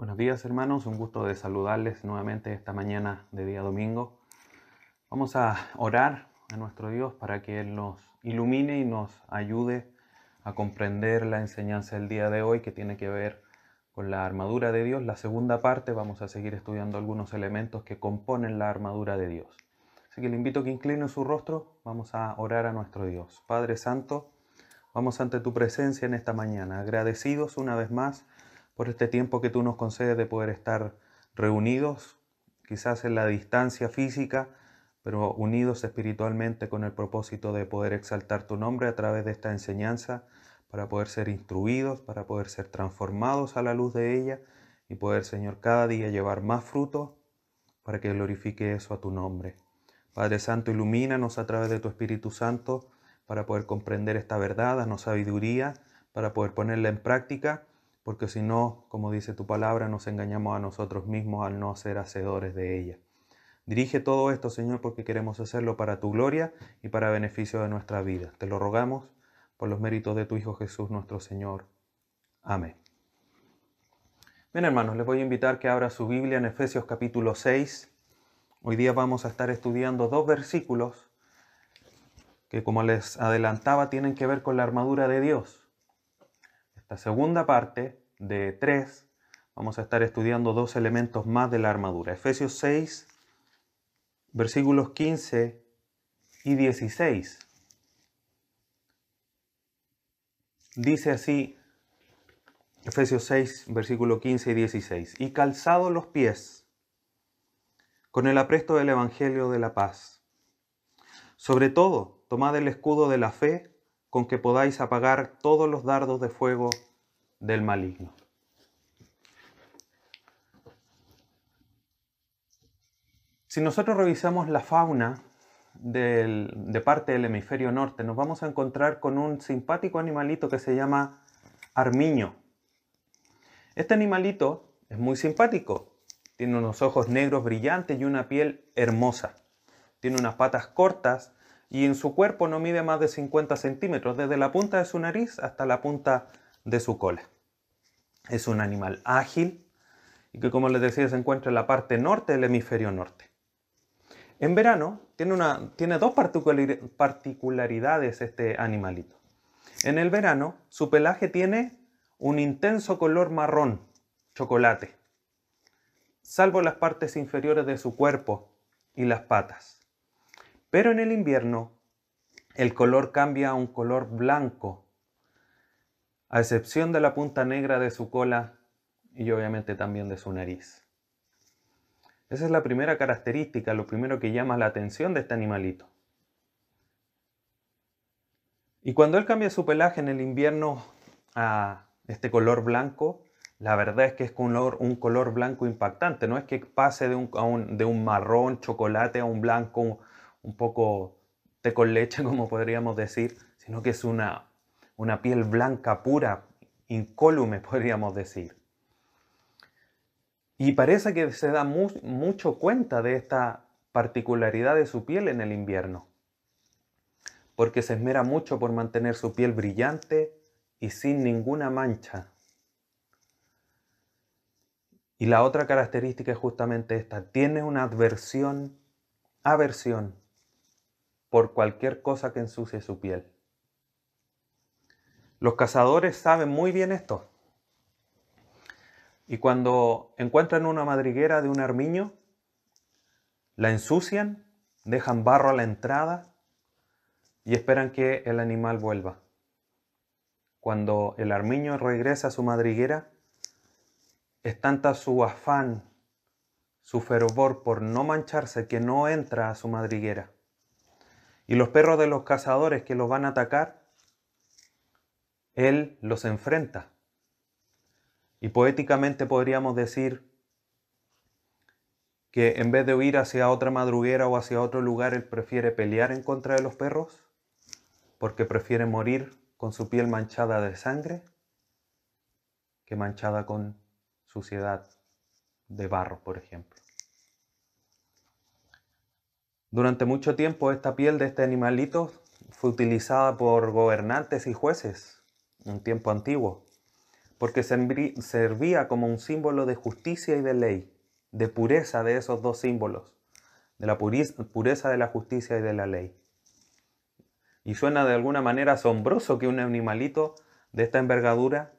Buenos días, hermanos, un gusto de saludarles nuevamente esta mañana de día domingo. Vamos a orar a nuestro Dios para que Él nos ilumine y nos ayude a comprender la enseñanza del día de hoy que tiene que ver con la armadura de Dios. La segunda parte vamos a seguir estudiando algunos elementos que componen la armadura de Dios. Así que le invito a que incline su rostro, vamos a orar a nuestro Dios. Padre Santo, vamos ante tu presencia en esta mañana, agradecidos una vez más por este tiempo que tú nos concedes de poder estar reunidos, quizás en la distancia física, pero unidos espiritualmente con el propósito de poder exaltar tu nombre a través de esta enseñanza, para poder ser instruidos, para poder ser transformados a la luz de ella y poder, Señor, cada día llevar más fruto para que glorifique eso a tu nombre. Padre Santo, ilumínanos a través de tu Espíritu Santo para poder comprender esta verdad, danos sabiduría para poder ponerla en práctica, porque si no, como dice tu palabra, nos engañamos a nosotros mismos al no ser hacedores de ella. Dirige todo esto, Señor, porque queremos hacerlo para tu gloria y para beneficio de nuestra vida. Te lo rogamos por los méritos de tu Hijo Jesús, nuestro Señor. Amén. Bien, hermanos, les voy a invitar que abra su Biblia en Efesios capítulo 6. Hoy día vamos a estar estudiando dos versículos que, como les adelantaba, tienen que ver con la armadura de Dios. La segunda parte de 3, vamos a estar estudiando dos elementos más de la armadura. Efesios 6, versículos 15 y 16. Dice así, Efesios 6, versículos 15 y 16. Y calzados los pies con el apresto del Evangelio de la paz. Sobre todo, tomad el escudo de la fe, con que podáis apagar todos los dardos de fuego del maligno. Si nosotros revisamos la fauna de parte del hemisferio norte, nos vamos a encontrar con un simpático animalito que se llama armiño. Este animalito es muy simpático, tiene unos ojos negros brillantes y una piel hermosa, tiene unas patas cortas, y en su cuerpo no mide más de 50 centímetros, desde la punta de su nariz hasta la punta de su cola. Es un animal ágil y que, como les decía, se encuentra en la parte norte del hemisferio norte. En verano tiene dos particularidades este animalito. En el verano su pelaje tiene un intenso color marrón, chocolate, salvo las partes inferiores de su cuerpo y las patas. Pero en el invierno el color cambia a un color blanco, a excepción de la punta negra de su cola y obviamente también de su nariz. Esa es la primera característica, lo primero que llama la atención de este animalito. Y cuando él cambia su pelaje en el invierno a este color blanco, la verdad es que es un color blanco impactante. No es que pase de un marrón chocolate a un blanco un poco té con leche, como podríamos decir, sino que es una piel blanca pura, incólume, podríamos decir. Y parece que se da mucho cuenta de esta particularidad de su piel en el invierno, porque se esmera mucho por mantener su piel brillante y sin ninguna mancha. Y la otra característica es justamente esta, tiene una aversión por cualquier cosa que ensucie su piel. Los cazadores saben muy bien esto. Y cuando encuentran una madriguera de un armiño, la ensucian, dejan barro a la entrada y esperan que el animal vuelva. Cuando el armiño regresa a su madriguera, es tanta su afán, su fervor por no mancharse, que no entra a su madriguera. Y los perros de los cazadores que los van a atacar, él los enfrenta. Y poéticamente podríamos decir que en vez de huir hacia otra madriguera o hacia otro lugar, él prefiere pelear en contra de los perros, porque prefiere morir con su piel manchada de sangre que manchada con suciedad de barro, por ejemplo. Durante mucho tiempo esta piel de este animalito fue utilizada por gobernantes y jueces en un tiempo antiguo porque servía como un símbolo de justicia y de ley, de pureza de esos dos símbolos, de la pureza de la justicia y de la ley. Y suena de alguna manera asombroso que un animalito de esta envergadura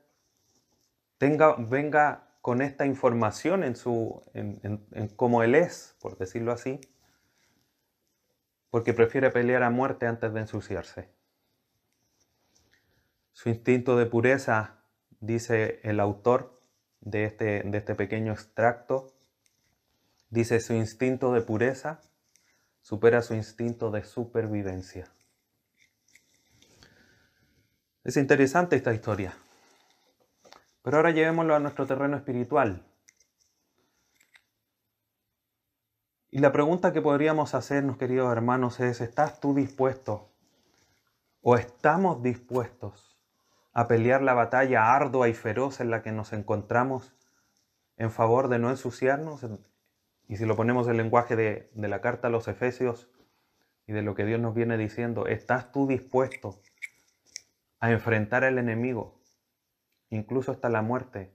venga con esta información en cómo él es, por decirlo así, porque prefiere pelear a muerte antes de ensuciarse. Su instinto de pureza, dice el autor de este pequeño extracto, dice: su instinto de pureza supera su instinto de supervivencia. Es interesante esta historia. Pero ahora llevémoslo a nuestro terreno espiritual. Y la pregunta que podríamos hacernos, queridos hermanos, es: ¿estás tú dispuesto o estamos dispuestos a pelear la batalla ardua y feroz en la que nos encontramos en favor de no ensuciarnos? Y si lo ponemos en el lenguaje de la carta a los Efesios y de lo que Dios nos viene diciendo, ¿estás tú dispuesto a enfrentar al enemigo, incluso hasta la muerte,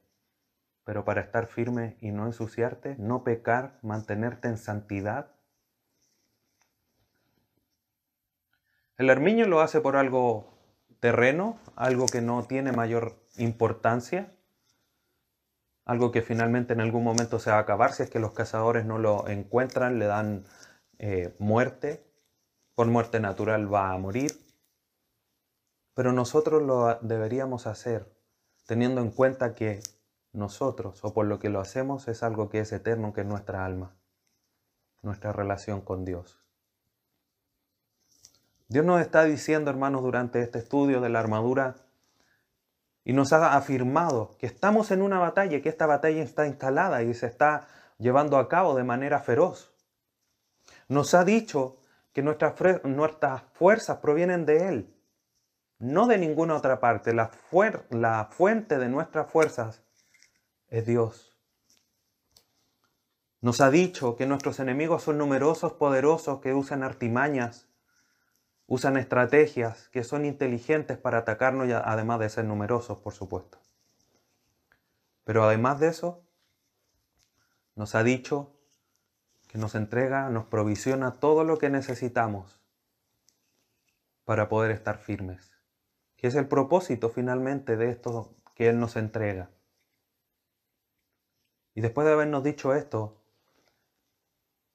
pero para estar firme y no ensuciarte, no pecar, mantenerte en santidad? El armiño lo hace por algo terreno, algo que no tiene mayor importancia, algo que finalmente en algún momento se va a acabar si es que los cazadores no lo encuentran, le dan muerte, por muerte natural va a morir. Pero nosotros lo deberíamos hacer teniendo en cuenta que nosotros, o por lo que lo hacemos, es algo que es eterno, que es nuestra alma, nuestra relación con Dios. Dios nos está diciendo, hermanos, durante este estudio de la armadura, y nos ha afirmado que estamos en una batalla, que esta batalla está instalada y se está llevando a cabo de manera feroz. Nos ha dicho que nuestras fuerzas provienen de Él, no de ninguna otra parte. La fuente de nuestras fuerzas es Dios. Nos ha dicho que nuestros enemigos son numerosos, poderosos, que usan artimañas, usan estrategias, que son inteligentes para atacarnos, además de ser numerosos, por supuesto. Pero además de eso, nos ha dicho que nos entrega, nos provisiona todo lo que necesitamos para poder estar firmes, que es el propósito finalmente de esto que Él nos entrega. Y después de habernos dicho esto,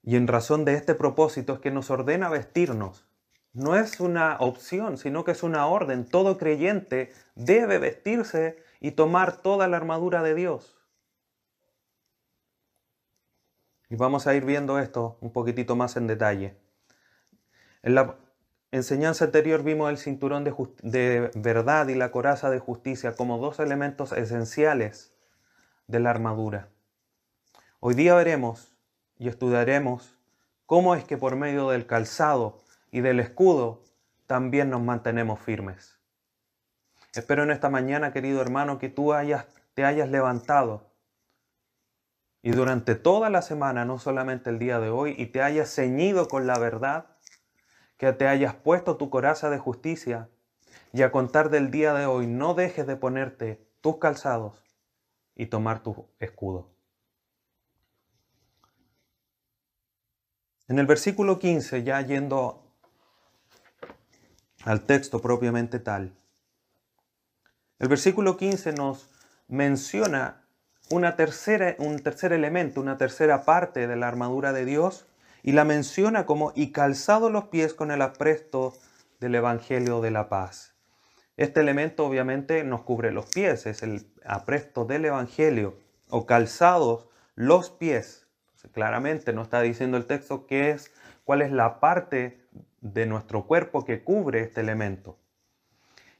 y en razón de este propósito, es que nos ordena vestirnos. No es una opción, sino que es una orden. Todo creyente debe vestirse y tomar toda la armadura de Dios. Y vamos a ir viendo esto un poquitito más en detalle. En la enseñanza anterior vimos el cinturón de verdad y la coraza de justicia como dos elementos esenciales de la armadura. Hoy día veremos y estudiaremos cómo es que por medio del calzado y del escudo también nos mantenemos firmes. Espero en esta mañana, querido hermano, que tú te hayas levantado y durante toda la semana, no solamente el día de hoy, y te hayas ceñido con la verdad, que te hayas puesto tu coraza de justicia y a contar del día de hoy no dejes de ponerte tus calzados y tomar tu escudo. En el versículo 15, ya yendo al texto propiamente tal, el versículo 15 nos menciona un tercer elemento, una tercera parte de la armadura de Dios, y la menciona como: y calzado los pies con el apresto del evangelio de la paz. Este elemento obviamente nos cubre los pies, es el apresto del evangelio, o calzados los pies. Entonces, claramente no está diciendo el texto cuál es la parte de nuestro cuerpo que cubre este elemento.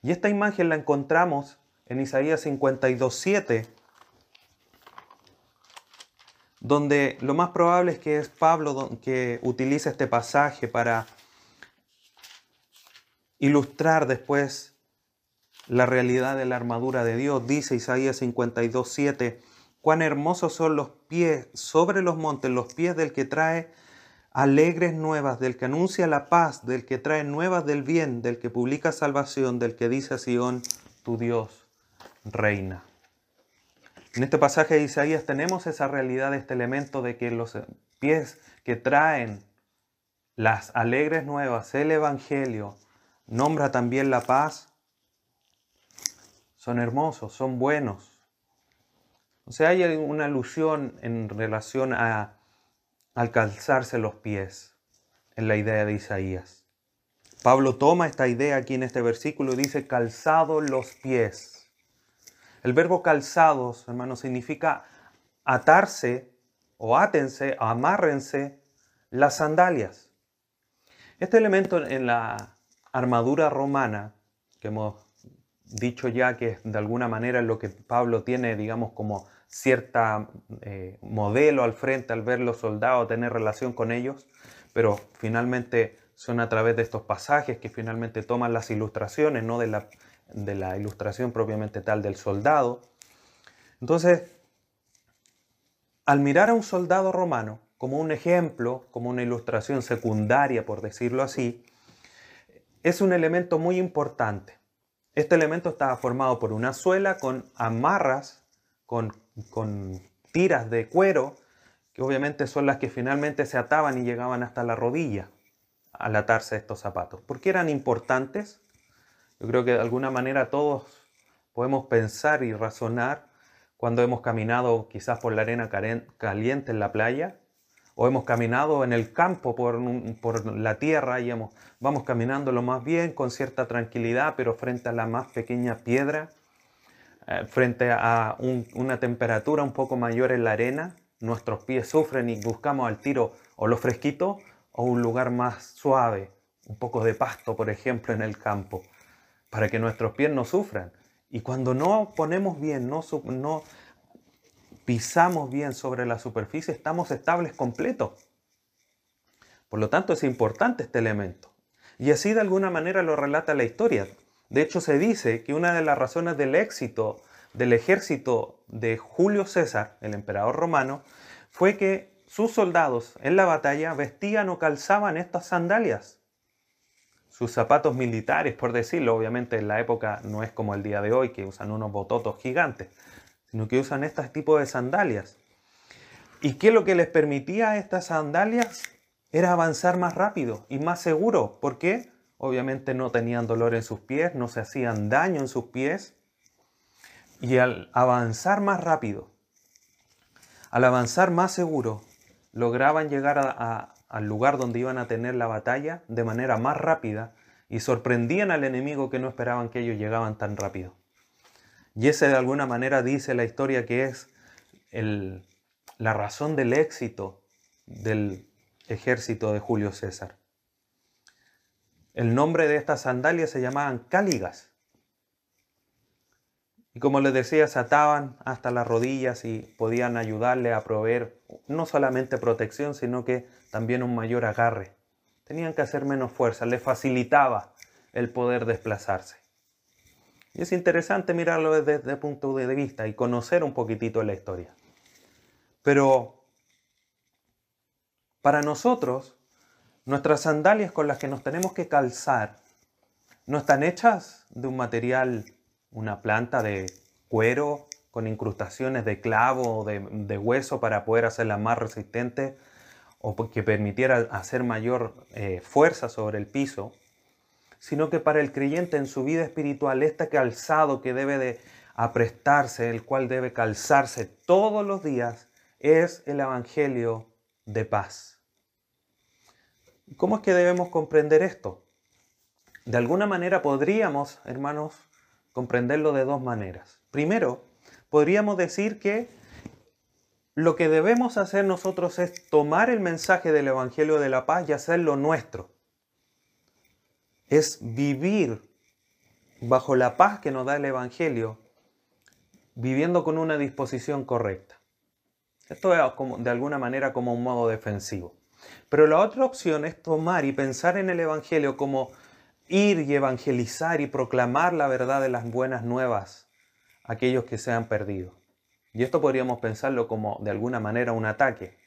Y esta imagen la encontramos en Isaías 52:7, donde lo más probable es que es Pablo que utiliza este pasaje para ilustrar después la realidad de la armadura de Dios. Dice Isaías 52:7: cuán hermosos son los pies sobre los montes, los pies del que trae alegres nuevas, del que anuncia la paz, del que trae nuevas del bien, del que publica salvación, del que dice a Sion: tu Dios reina. En este pasaje de Isaías tenemos esa realidad, este elemento de que los pies que traen las alegres nuevas, el Evangelio, nombra también la paz, son hermosos, son buenos. O sea, hay una alusión en relación a alcanzarse los pies en la idea de Isaías. Pablo toma esta idea aquí en este versículo y dice calzados los pies. El verbo calzados, hermanos, significa atarse o átense, amárrense las sandalias. Este elemento en la armadura romana, que hemos dicho ya que de alguna manera es lo que Pablo tiene, digamos, como cierta modelo al frente al ver los soldados, tener relación con ellos, pero finalmente son a través de estos pasajes que finalmente toman las ilustraciones, no de la ilustración propiamente tal del soldado. Entonces, al mirar a un soldado romano como un ejemplo, como una ilustración secundaria, por decirlo así, es un elemento muy importante. Este elemento estaba formado por una suela con amarras, con tiras de cuero, que obviamente son las que finalmente se ataban y llegaban hasta la rodilla al atarse estos zapatos. ¿Por qué eran importantes? Yo creo que de alguna manera todos podemos pensar y razonar cuando hemos caminado quizás por la arena caliente en la playa, o hemos caminado en el campo por la tierra y vamos caminando lo más bien, con cierta tranquilidad, pero frente a la más pequeña piedra, frente a una temperatura un poco mayor en la arena, nuestros pies sufren y buscamos al tiro o lo fresquito o un lugar más suave, un poco de pasto, por ejemplo, en el campo, para que nuestros pies no sufran. Y cuando no ponemos bien, no pisamos bien sobre la superficie, estamos estables completos. Por lo tanto, es importante este elemento. Y así de alguna manera lo relata la historia. De hecho, se dice que una de las razones del éxito del ejército de Julio César, el emperador romano, fue que sus soldados en la batalla vestían o calzaban estas sandalias. Sus zapatos militares, por decirlo, obviamente en la época no es como el día de hoy, que usan unos bototos gigantes, sino que usan este tipo de sandalias. ¿Y qué es lo que les permitía a estas sandalias? Era avanzar más rápido y más seguro. ¿Por qué? Obviamente no tenían dolor en sus pies, no se hacían daño en sus pies. Y al avanzar más rápido, al avanzar más seguro, lograban llegar al lugar donde iban a tener la batalla de manera más rápida y sorprendían al enemigo, que no esperaban que ellos llegaban tan rápido. Y ese de alguna manera dice la historia que es la razón del éxito del ejército de Julio César. El nombre de estas sandalias se llamaban cáligas. Y como les decía, se ataban hasta las rodillas y podían ayudarle a proveer no solamente protección, sino que también un mayor agarre. Tenían que hacer menos fuerza, les facilitaba el poder desplazarse. Y es interesante mirarlo desde el punto de vista y conocer un poquitito la historia. Pero para nosotros, nuestras sandalias con las que nos tenemos que calzar no están hechas de un material, una planta de cuero con incrustaciones de clavo o de hueso para poder hacerla más resistente o que permitiera hacer mayor fuerza sobre el piso, sino que para el creyente en su vida espiritual, este calzado que debe de aprestarse, el cual debe calzarse todos los días, es el Evangelio de paz. ¿Cómo es que debemos comprender esto? De alguna manera podríamos, hermanos, comprenderlo de dos maneras. Primero, podríamos decir que lo que debemos hacer nosotros es tomar el mensaje del Evangelio de la paz y hacerlo nuestro. Es vivir bajo la paz que nos da el Evangelio, viviendo con una disposición correcta. Esto es de alguna manera como un modo defensivo. Pero la otra opción es tomar y pensar en el Evangelio como ir y evangelizar y proclamar la verdad de las buenas nuevas a aquellos que se han perdido. Y esto podríamos pensarlo como de alguna manera un ataque.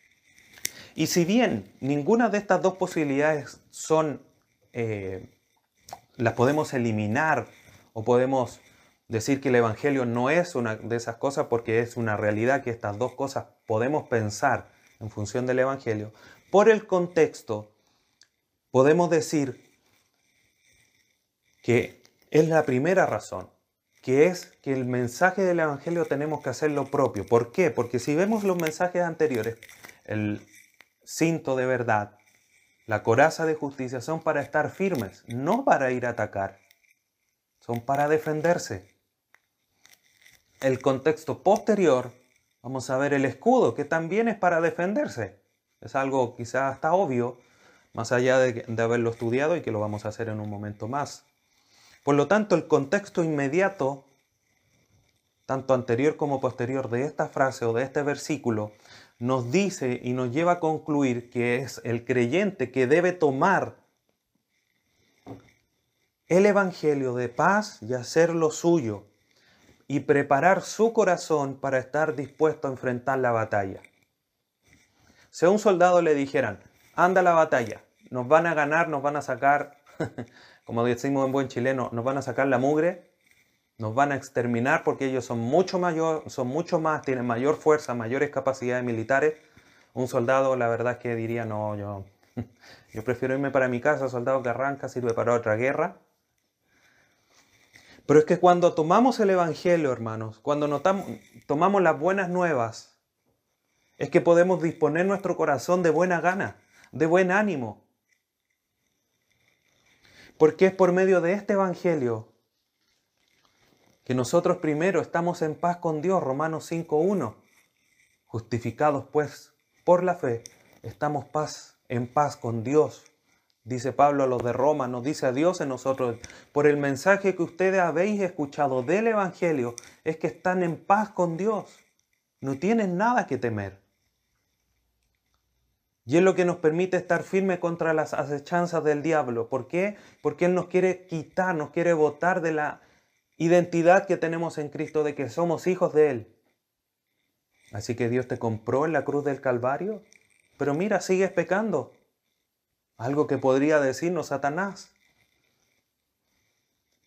Y si bien ninguna de estas dos posibilidades son las podemos eliminar o podemos decir que el Evangelio no es una de esas cosas, porque es una realidad que estas dos cosas podemos pensar en función del Evangelio. Por el contexto, podemos decir que es la primera razón, que es que el mensaje del Evangelio tenemos que hacer lo propio. ¿Por qué? Porque si vemos los mensajes anteriores, el cinto de verdad, la coraza de justicia, son para estar firmes, no para ir a atacar. Son para defenderse. El contexto posterior, vamos a ver el escudo, que también es para defenderse. Es algo quizás hasta obvio, más allá de haberlo estudiado y que lo vamos a hacer en un momento más. Por lo tanto, el contexto inmediato, tanto anterior como posterior, de esta frase o de este versículo, nos dice y nos lleva a concluir que es el creyente que debe tomar el Evangelio de paz y hacerlo suyo, y preparar su corazón para estar dispuesto a enfrentar la batalla. Si a un soldado le dijeran, anda a la batalla, nos van a ganar, nos van a sacar, como decimos en buen chileno, nos van a sacar la mugre, nos van a exterminar porque ellos son mucho más, tienen mayor fuerza, mayores capacidades militares. Un soldado, la verdad es que diría, no, yo prefiero irme para mi casa, soldado que arranca, sirve para otra guerra. Pero es que cuando tomamos el Evangelio, hermanos, cuando tomamos las buenas nuevas, es que podemos disponer nuestro corazón de buena gana, de buen ánimo. Porque es por medio de este Evangelio que nosotros primero estamos en paz con Dios, Romanos 5:1. Justificados pues por la fe, estamos en paz con Dios. Dice Pablo a los de Roma, nos dice a Dios en nosotros, por el mensaje que ustedes habéis escuchado del Evangelio, es que están en paz con Dios. No tienen nada que temer. Y es lo que nos permite estar firme contra las acechanzas del diablo. ¿Por qué? Porque Él nos quiere quitar, nos quiere botar de la identidad que tenemos en Cristo, de que somos hijos de Él. Así que Dios te compró en la cruz del Calvario, pero mira, sigues pecando. Algo que podría decirnos Satanás.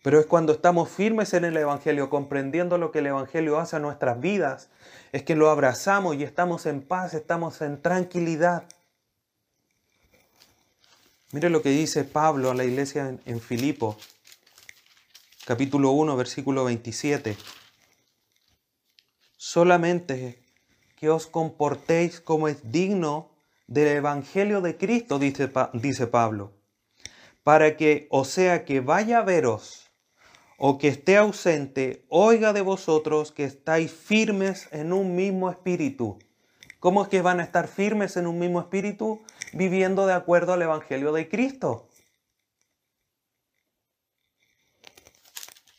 Pero es cuando estamos firmes en el Evangelio, comprendiendo lo que el Evangelio hace a nuestras vidas, es que lo abrazamos y estamos en paz, estamos en tranquilidad. Mire lo que dice Pablo a la iglesia en Filipo, capítulo 1, versículo 27. Solamente que os comportéis como es digno del Evangelio de Cristo, dice Pablo, para que, o sea, que vaya a veros o que esté ausente, oiga de vosotros que estáis firmes en un mismo espíritu. ¿Cómo es que van a estar firmes en un mismo espíritu? Viviendo de acuerdo al Evangelio de Cristo.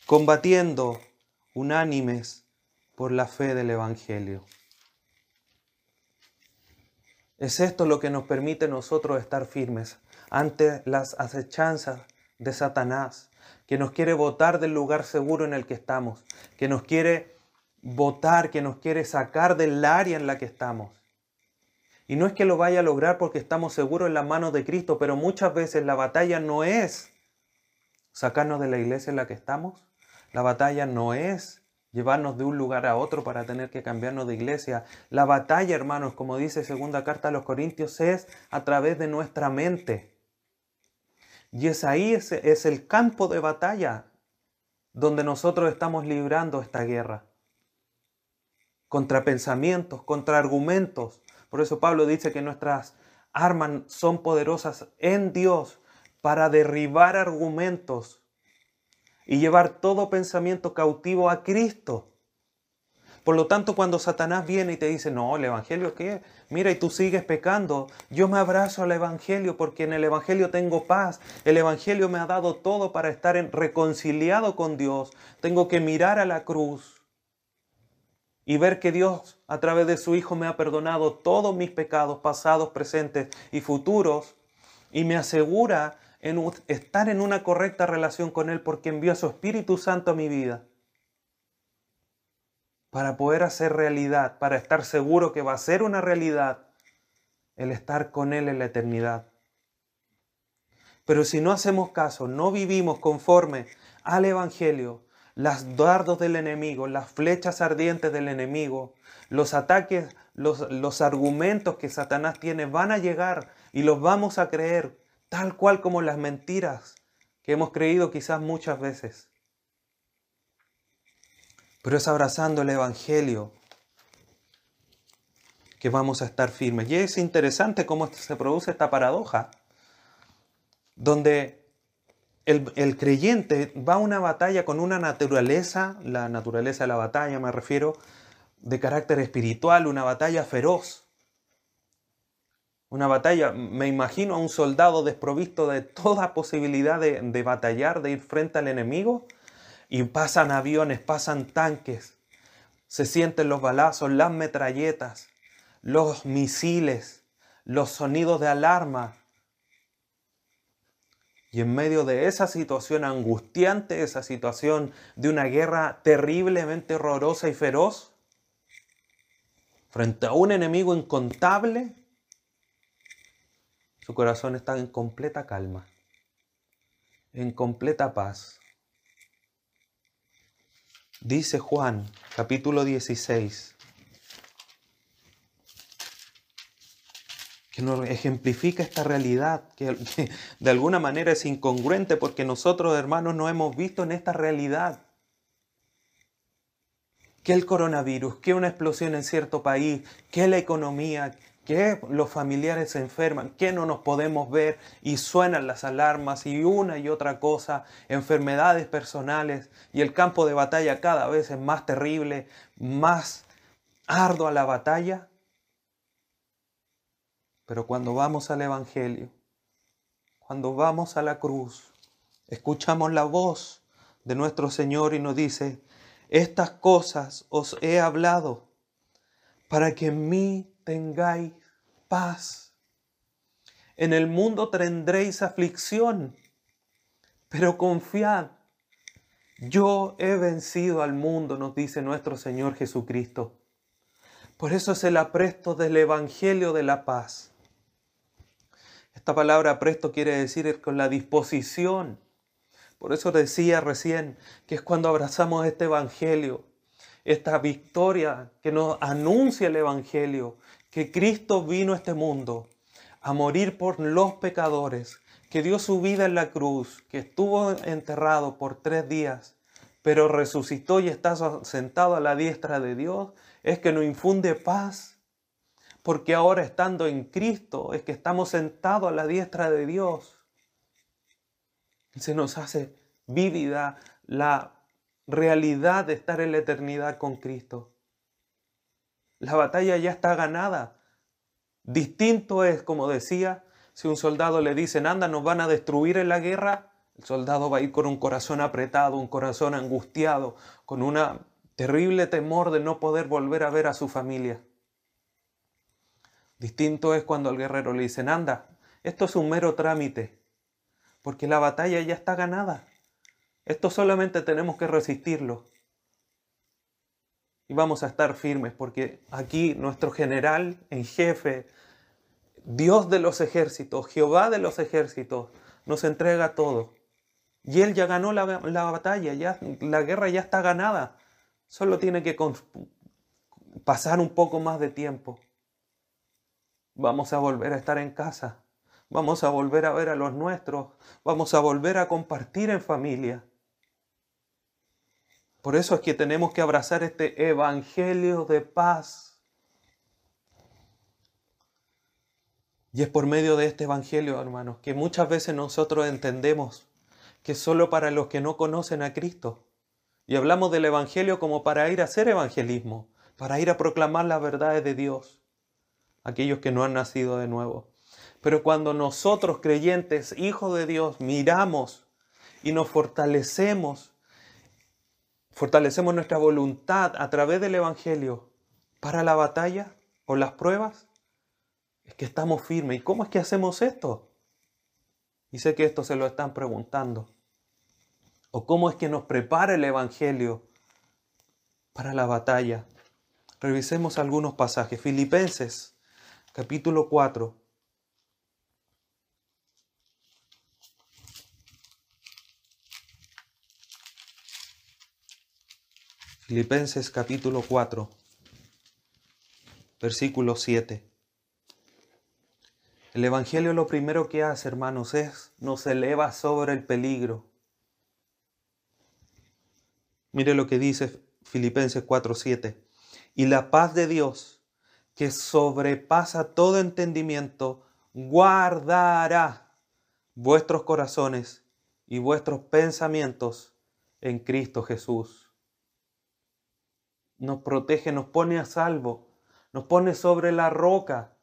Combatiendo unánimes por la fe del Evangelio. Es esto lo que nos permite a nosotros estar firmes ante las acechanzas de Satanás, que nos quiere botar del lugar seguro en el que estamos, que nos quiere botar, que nos quiere sacar del área en la que estamos. Y no es que lo vaya a lograr porque estamos seguros en las manos de Cristo, pero muchas veces la batalla no es sacarnos de la iglesia en la que estamos, la batalla no es llevarnos de un lugar a otro para tener que cambiarnos de iglesia. La batalla, hermanos, como dice segunda carta a los Corintios, es a través de nuestra mente. Y es ahí, es el campo de batalla donde nosotros estamos librando esta guerra. Contra pensamientos, contra argumentos. Por eso Pablo dice que nuestras armas son poderosas en Dios para derribar argumentos y llevar todo pensamiento cautivo a Cristo. Por lo tanto, cuando Satanás viene y te dice, no, ¿el Evangelio qué? Mira, y tú sigues pecando. Yo me abrazo al Evangelio porque en el Evangelio tengo paz. El Evangelio me ha dado todo para estar reconciliado con Dios. Tengo que mirar a la cruz y ver que Dios, a través de su Hijo, me ha perdonado todos mis pecados, pasados, presentes y futuros. Y me asegura estar en una correcta relación con Él porque envió a su Espíritu Santo a mi vida para poder hacer realidad, para estar seguro que va a ser una realidad el estar con Él en la eternidad. Pero si no hacemos caso, no vivimos conforme al Evangelio, los dardos del enemigo, las flechas ardientes del enemigo, los ataques, los argumentos que Satanás tiene van a llegar y los vamos a creer, tal cual como las mentiras que hemos creído quizás muchas veces. Pero es abrazando el Evangelio que vamos a estar firmes. Y es interesante cómo se produce esta paradoja, donde el creyente va a una batalla con una naturaleza, la naturaleza de la batalla me refiero, de carácter espiritual, una batalla feroz. Una batalla, me imagino a un soldado desprovisto de toda posibilidad de batallar, de ir frente al enemigo, y pasan aviones, pasan tanques, se sienten los balazos, las metralletas, los misiles, los sonidos de alarma. Y en medio de esa situación angustiante, esa situación de una guerra terriblemente horrorosa y feroz, frente a un enemigo incontable, su corazón está en completa calma, en completa paz. Dice Juan, capítulo 16, que nos ejemplifica esta realidad, que de alguna manera es incongruente porque nosotros, hermanos, no hemos visto en esta realidad. Que el coronavirus, que una explosión en cierto país, que la economía, que los familiares se enferman, que no nos podemos ver y suenan las alarmas y una y otra cosa, enfermedades personales y el campo de batalla cada vez es más terrible, más ardua la batalla. Pero cuando vamos al Evangelio, cuando vamos a la cruz, escuchamos la voz de nuestro Señor y nos dice: estas cosas os he hablado para que en mí tengáis paz. En el mundo tendréis aflicción, pero confiad, yo he vencido al mundo, nos dice nuestro Señor Jesucristo. Por eso es el apresto del Evangelio de la paz. Esta palabra apresto quiere decir con la disposición. Por eso decía recién que es cuando abrazamos este Evangelio, esta victoria que nos anuncia el Evangelio, que Cristo vino a este mundo a morir por los pecadores, que dio su vida en la cruz, que estuvo enterrado por 3 días, pero resucitó y está sentado a la diestra de Dios, es que nos infunde paz. Porque ahora estando en Cristo es que estamos sentados a la diestra de Dios. Se nos hace vívida la realidad de estar en la eternidad con Cristo. La batalla ya está ganada. Distinto es, como decía, si a un soldado le dicen, anda, nos van a destruir en la guerra, el soldado va a ir con un corazón apretado, un corazón angustiado, con un terrible temor de no poder volver a ver a su familia. Distinto es cuando al guerrero le dicen, anda, esto es un mero trámite, porque la batalla ya está ganada. Esto solamente tenemos que resistirlo. Y vamos a estar firmes, porque aquí nuestro general en jefe, Dios de los ejércitos, Jehová de los ejércitos, nos entrega todo. Y Él ya ganó la batalla, la guerra ya está ganada. Solo tiene que pasar un poco más de tiempo. Vamos a volver a estar en casa, vamos a volver a ver a los nuestros, vamos a volver a compartir en familia. Por eso es que tenemos que abrazar este Evangelio de paz. Y es por medio de este Evangelio, hermanos, que muchas veces nosotros entendemos que solo para los que no conocen a Cristo. Y hablamos del Evangelio como para ir a hacer evangelismo, para ir a proclamar las verdades de Dios. Aquellos que no han nacido de nuevo. Pero cuando nosotros creyentes, hijos de Dios, miramos y nos fortalecemos nuestra voluntad a través del Evangelio para la batalla o las pruebas, es que estamos firmes. ¿Y cómo es que hacemos esto? Y sé que esto se lo están preguntando. ¿O cómo es que nos prepara el Evangelio para la batalla? Revisemos algunos pasajes. Filipenses, capítulo 4. Filipenses capítulo 4, versículo 7. El Evangelio lo primero que hace, hermanos, es nos eleva sobre el peligro. Mire lo que dice Filipenses 4, 7. Y la paz de Dios, que sobrepasa todo entendimiento, guardará vuestros corazones y vuestros pensamientos en Cristo Jesús. Nos protege, nos pone a salvo, nos pone sobre la roca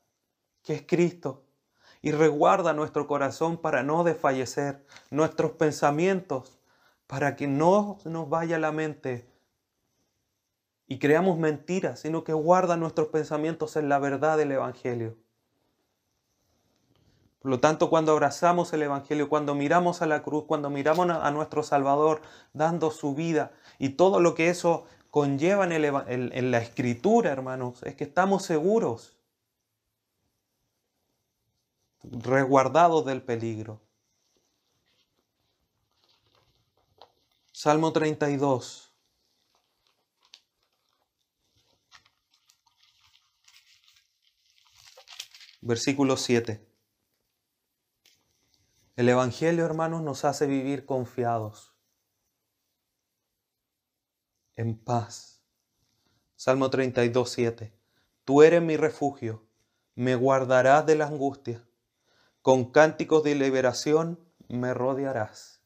que es Cristo y resguarda nuestro corazón para no desfallecer, nuestros pensamientos para que no nos vaya la mente y creamos mentiras, sino que guarda nuestros pensamientos en la verdad del Evangelio. Por lo tanto, cuando abrazamos el Evangelio, cuando miramos a la cruz, cuando miramos a nuestro Salvador dando su vida y todo lo que eso conlleva en la Escritura, hermanos, es que estamos seguros, resguardados del peligro. Salmo 32. Versículo 7. El Evangelio, hermanos, nos hace vivir confiados, en paz. Salmo 32, 7. Tú eres mi refugio, me guardarás de la angustia, con cánticos de liberación me rodearás.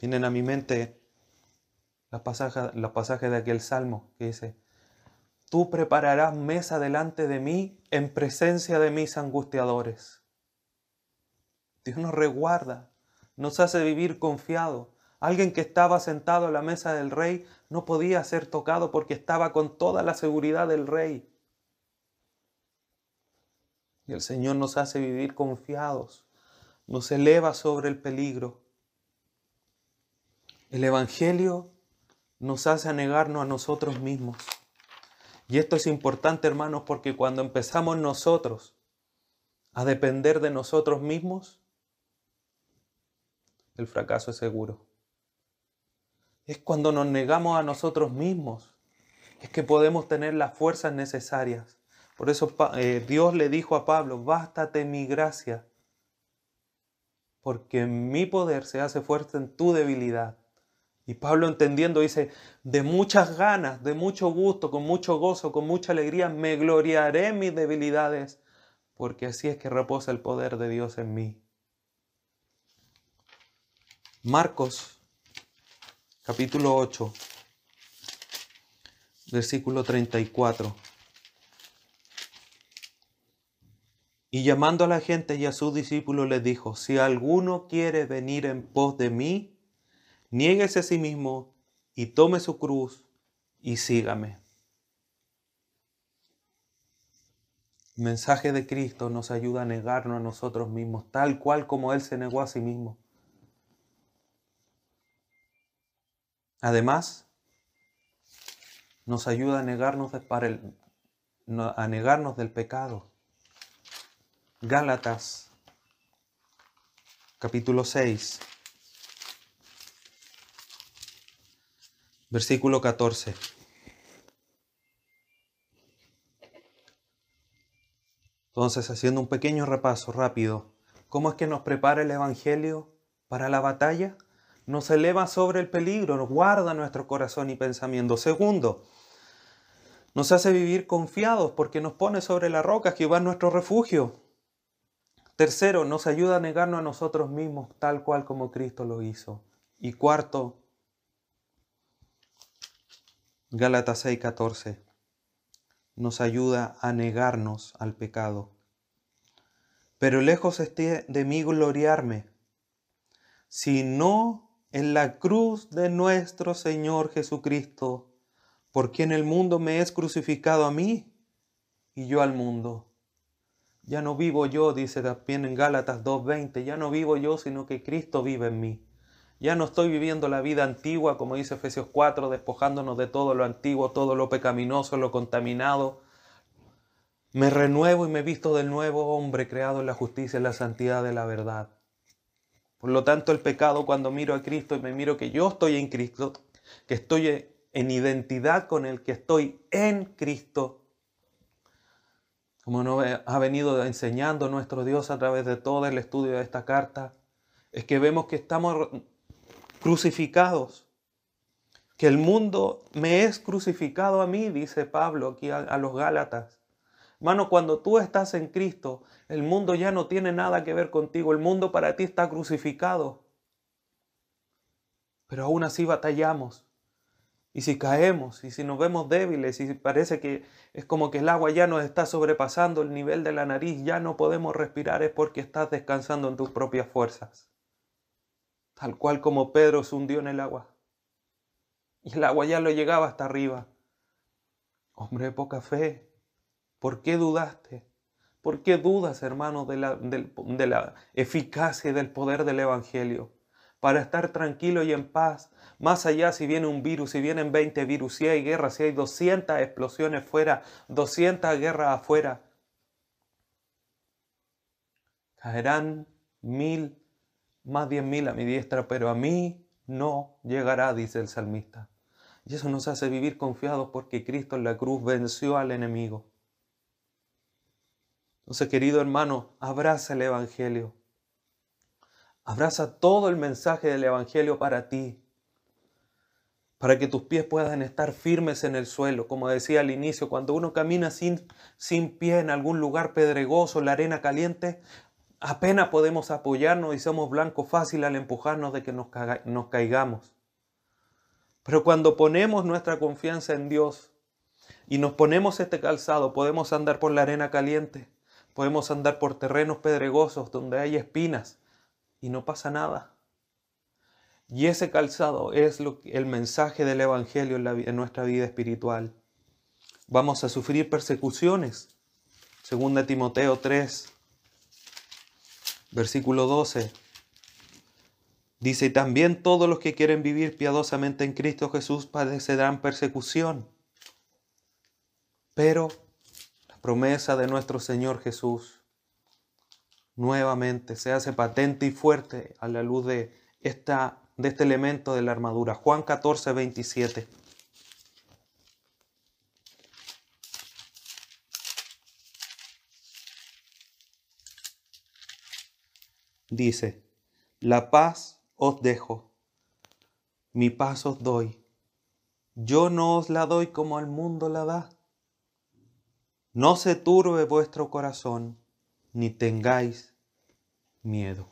Vienen a mi mente los pasajes de aquel salmo que dice, tú prepararás mesa delante de mí en presencia de mis angustiadores. Dios nos resguarda, nos hace vivir confiado. Alguien que estaba sentado a la mesa del rey no podía ser tocado porque estaba con toda la seguridad del rey. Y el Señor nos hace vivir confiados, nos eleva sobre el peligro. El Evangelio nos hace anegarnos a nosotros mismos. Y esto es importante, hermanos, porque cuando empezamos nosotros a depender de nosotros mismos, el fracaso es seguro. Es cuando nos negamos a nosotros mismos, es que podemos tener las fuerzas necesarias. Por eso Dios le dijo a Pablo, bástate mi gracia, porque mi poder se hace fuerte en tu debilidad. Y Pablo, entendiendo, dice, de muchas ganas, de mucho gusto, con mucho gozo, con mucha alegría, me gloriaré en mis debilidades, porque así es que reposa el poder de Dios en mí. Marcos capítulo 8, versículo 34. Y llamando a la gente y a sus discípulos les dijo, si alguno quiere venir en pos de mí, niéguese a sí mismo y tome su cruz y sígame. El mensaje de Cristo nos ayuda a negarnos a nosotros mismos, tal cual como Él se negó a sí mismo. Además, nos ayuda a negarnos del pecado. Gálatas, capítulo 6, versículo 14. Entonces, haciendo un pequeño repaso rápido, ¿cómo es que nos prepara el Evangelio para la batalla? Nos eleva sobre el peligro, nos guarda nuestro corazón y pensamiento. Segundo, nos hace vivir confiados porque nos pone sobre la roca, Jehová es nuestro refugio. Tercero, nos ayuda a negarnos a nosotros mismos tal cual como Cristo lo hizo. Y cuarto, Gálatas 6:14, nos ayuda a negarnos al pecado. Pero lejos esté de mí gloriarme, sino en la cruz de nuestro Señor Jesucristo, por quien el mundo me es crucificado a mí y yo al mundo. Ya no vivo yo, dice también en Gálatas 2:20, ya no vivo yo, sino que Cristo vive en mí. Ya no estoy viviendo la vida antigua, como dice Efesios 4, despojándonos de todo lo antiguo, todo lo pecaminoso, lo contaminado. Me renuevo y me visto del nuevo hombre creado en la justicia y la santidad de la verdad. Por lo tanto, el pecado, cuando miro a Cristo y me miro que yo estoy en Cristo, que estoy en identidad con el que estoy en Cristo. Como nos ha venido enseñando nuestro Dios a través de todo el estudio de esta carta, es que vemos que estamos crucificados, que el mundo me es crucificado a mí, dice Pablo aquí a los Gálatas. Hermano, cuando tú estás en Cristo, el mundo ya no tiene nada que ver contigo, el mundo para ti está crucificado. Pero aún así batallamos. Y si caemos, y si nos vemos débiles, y parece que es como que el agua ya nos está sobrepasando el nivel de la nariz, ya no podemos respirar, es porque estás descansando en tus propias fuerzas. Tal cual como Pedro se hundió en el agua. Y el agua ya lo llegaba hasta arriba. Hombre de poca fe, ¿por qué dudaste? ¿Por qué dudas, hermano, de la eficacia y del poder del Evangelio? Para estar tranquilo y en paz, más allá si viene un virus, si vienen 20 virus, si hay guerra, si hay 200 explosiones fuera, 200 guerras afuera. Caerán 1000, más 10.000 a mi diestra, pero a mí no llegará, dice el salmista. Y eso nos hace vivir confiados porque Cristo en la cruz venció al enemigo. Entonces, querido hermano, abraza el Evangelio. Abraza todo el mensaje del Evangelio para ti, para que tus pies puedan estar firmes en el suelo. Como decía al inicio, cuando uno camina sin pie en algún lugar pedregoso, la arena caliente, apenas podemos apoyarnos y somos blanco fácil al empujarnos de que nos caigamos. Pero cuando ponemos nuestra confianza en Dios y nos ponemos este calzado, podemos andar por la arena caliente, podemos andar por terrenos pedregosos donde hay espinas, y no pasa nada. Y ese calzado es el mensaje del Evangelio en nuestra vida espiritual. Vamos a sufrir persecuciones. 2 Timoteo 3, versículo 12. Dice, y también todos los que quieren vivir piadosamente en Cristo Jesús padecerán persecución. Pero la promesa de nuestro Señor Jesús nuevamente se hace patente y fuerte a la luz de este elemento de la armadura. Juan 14, 27. Dice, la paz os dejo, mi paz os doy. Yo no os la doy como el mundo la da. No se turbe vuestro corazón, ni tengáis miedo.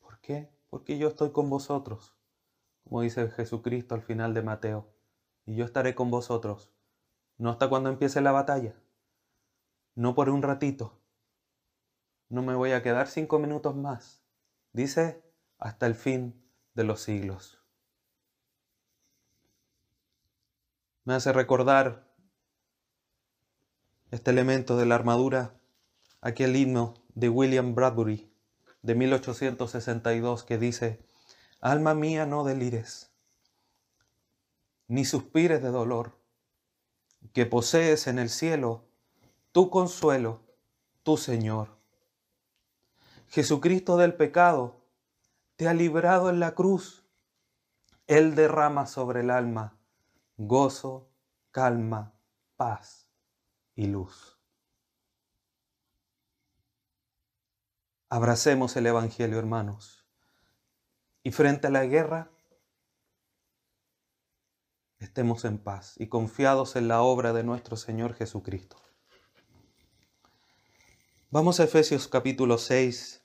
¿Por qué? Porque yo estoy con vosotros, como dice Jesucristo al final de Mateo. Y yo estaré con vosotros, no hasta cuando empiece la batalla, no por un ratito. No me voy a quedar 5 minutos más. Dice, hasta el fin de los siglos. Me hace recordar este elemento de la armadura aquel himno de William Bradbury de 1862 que dice, alma mía no delires, ni suspires de dolor, que posees en el cielo tu consuelo, tu Señor. Jesucristo del pecado te ha librado en la cruz. Él derrama sobre el alma gozo, calma, paz y luz. Abracemos el Evangelio, hermanos. Y frente a la guerra, estemos en paz y confiados en la obra de nuestro Señor Jesucristo. Vamos a Efesios capítulo 6,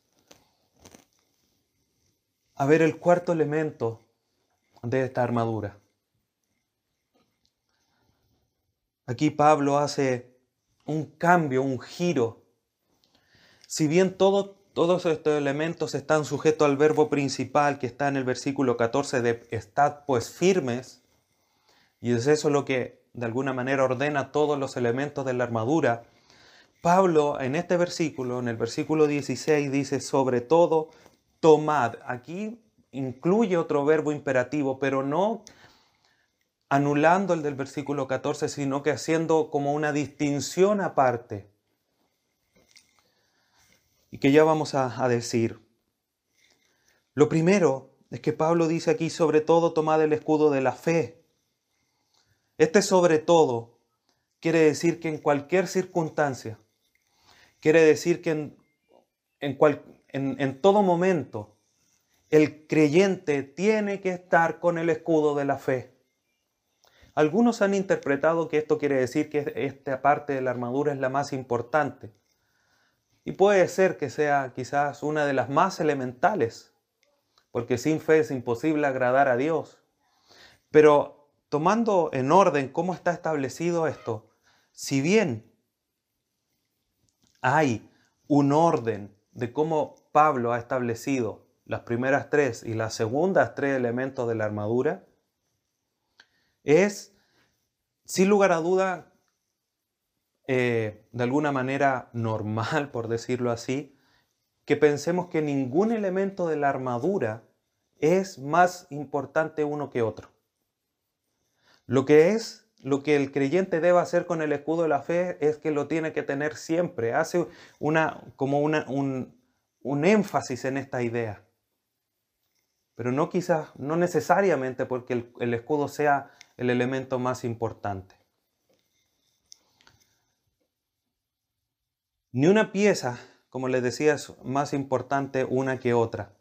a ver el cuarto elemento de esta armadura. Aquí Pablo hace un cambio, un giro. Si bien Todos estos elementos están sujetos al verbo principal que está en el versículo 14 de estad pues firmes. Y es eso lo que de alguna manera ordena todos los elementos de la armadura. Pablo en este versículo, en el versículo 16, dice sobre todo tomad. Aquí incluye otro verbo imperativo, pero no anulando el del versículo 14, sino que haciendo como una distinción aparte. Y que ya vamos a decir. Lo primero es que Pablo dice aquí, sobre todo tomad el escudo de la fe. Este sobre todo quiere decir que en cualquier circunstancia, quiere decir que en todo momento el creyente tiene que estar con el escudo de la fe. Algunos han interpretado que esto quiere decir que esta parte de la armadura es la más importante. Y puede ser que sea quizás una de las más elementales, porque sin fe es imposible agradar a Dios. Pero tomando en orden cómo está establecido esto, si bien hay un orden de cómo Pablo ha establecido las primeras tres y las segundas tres elementos de la armadura, es, sin lugar a duda, de alguna manera normal, por decirlo así, que pensemos que ningún elemento de la armadura es más importante uno que otro. Lo que el creyente debe hacer con el escudo de la fe es que lo tiene que tener siempre. Hace un énfasis en esta idea. Pero no quizás, no necesariamente porque el escudo sea el elemento más importante. Ni una pieza, como les decía, es más importante una que otra.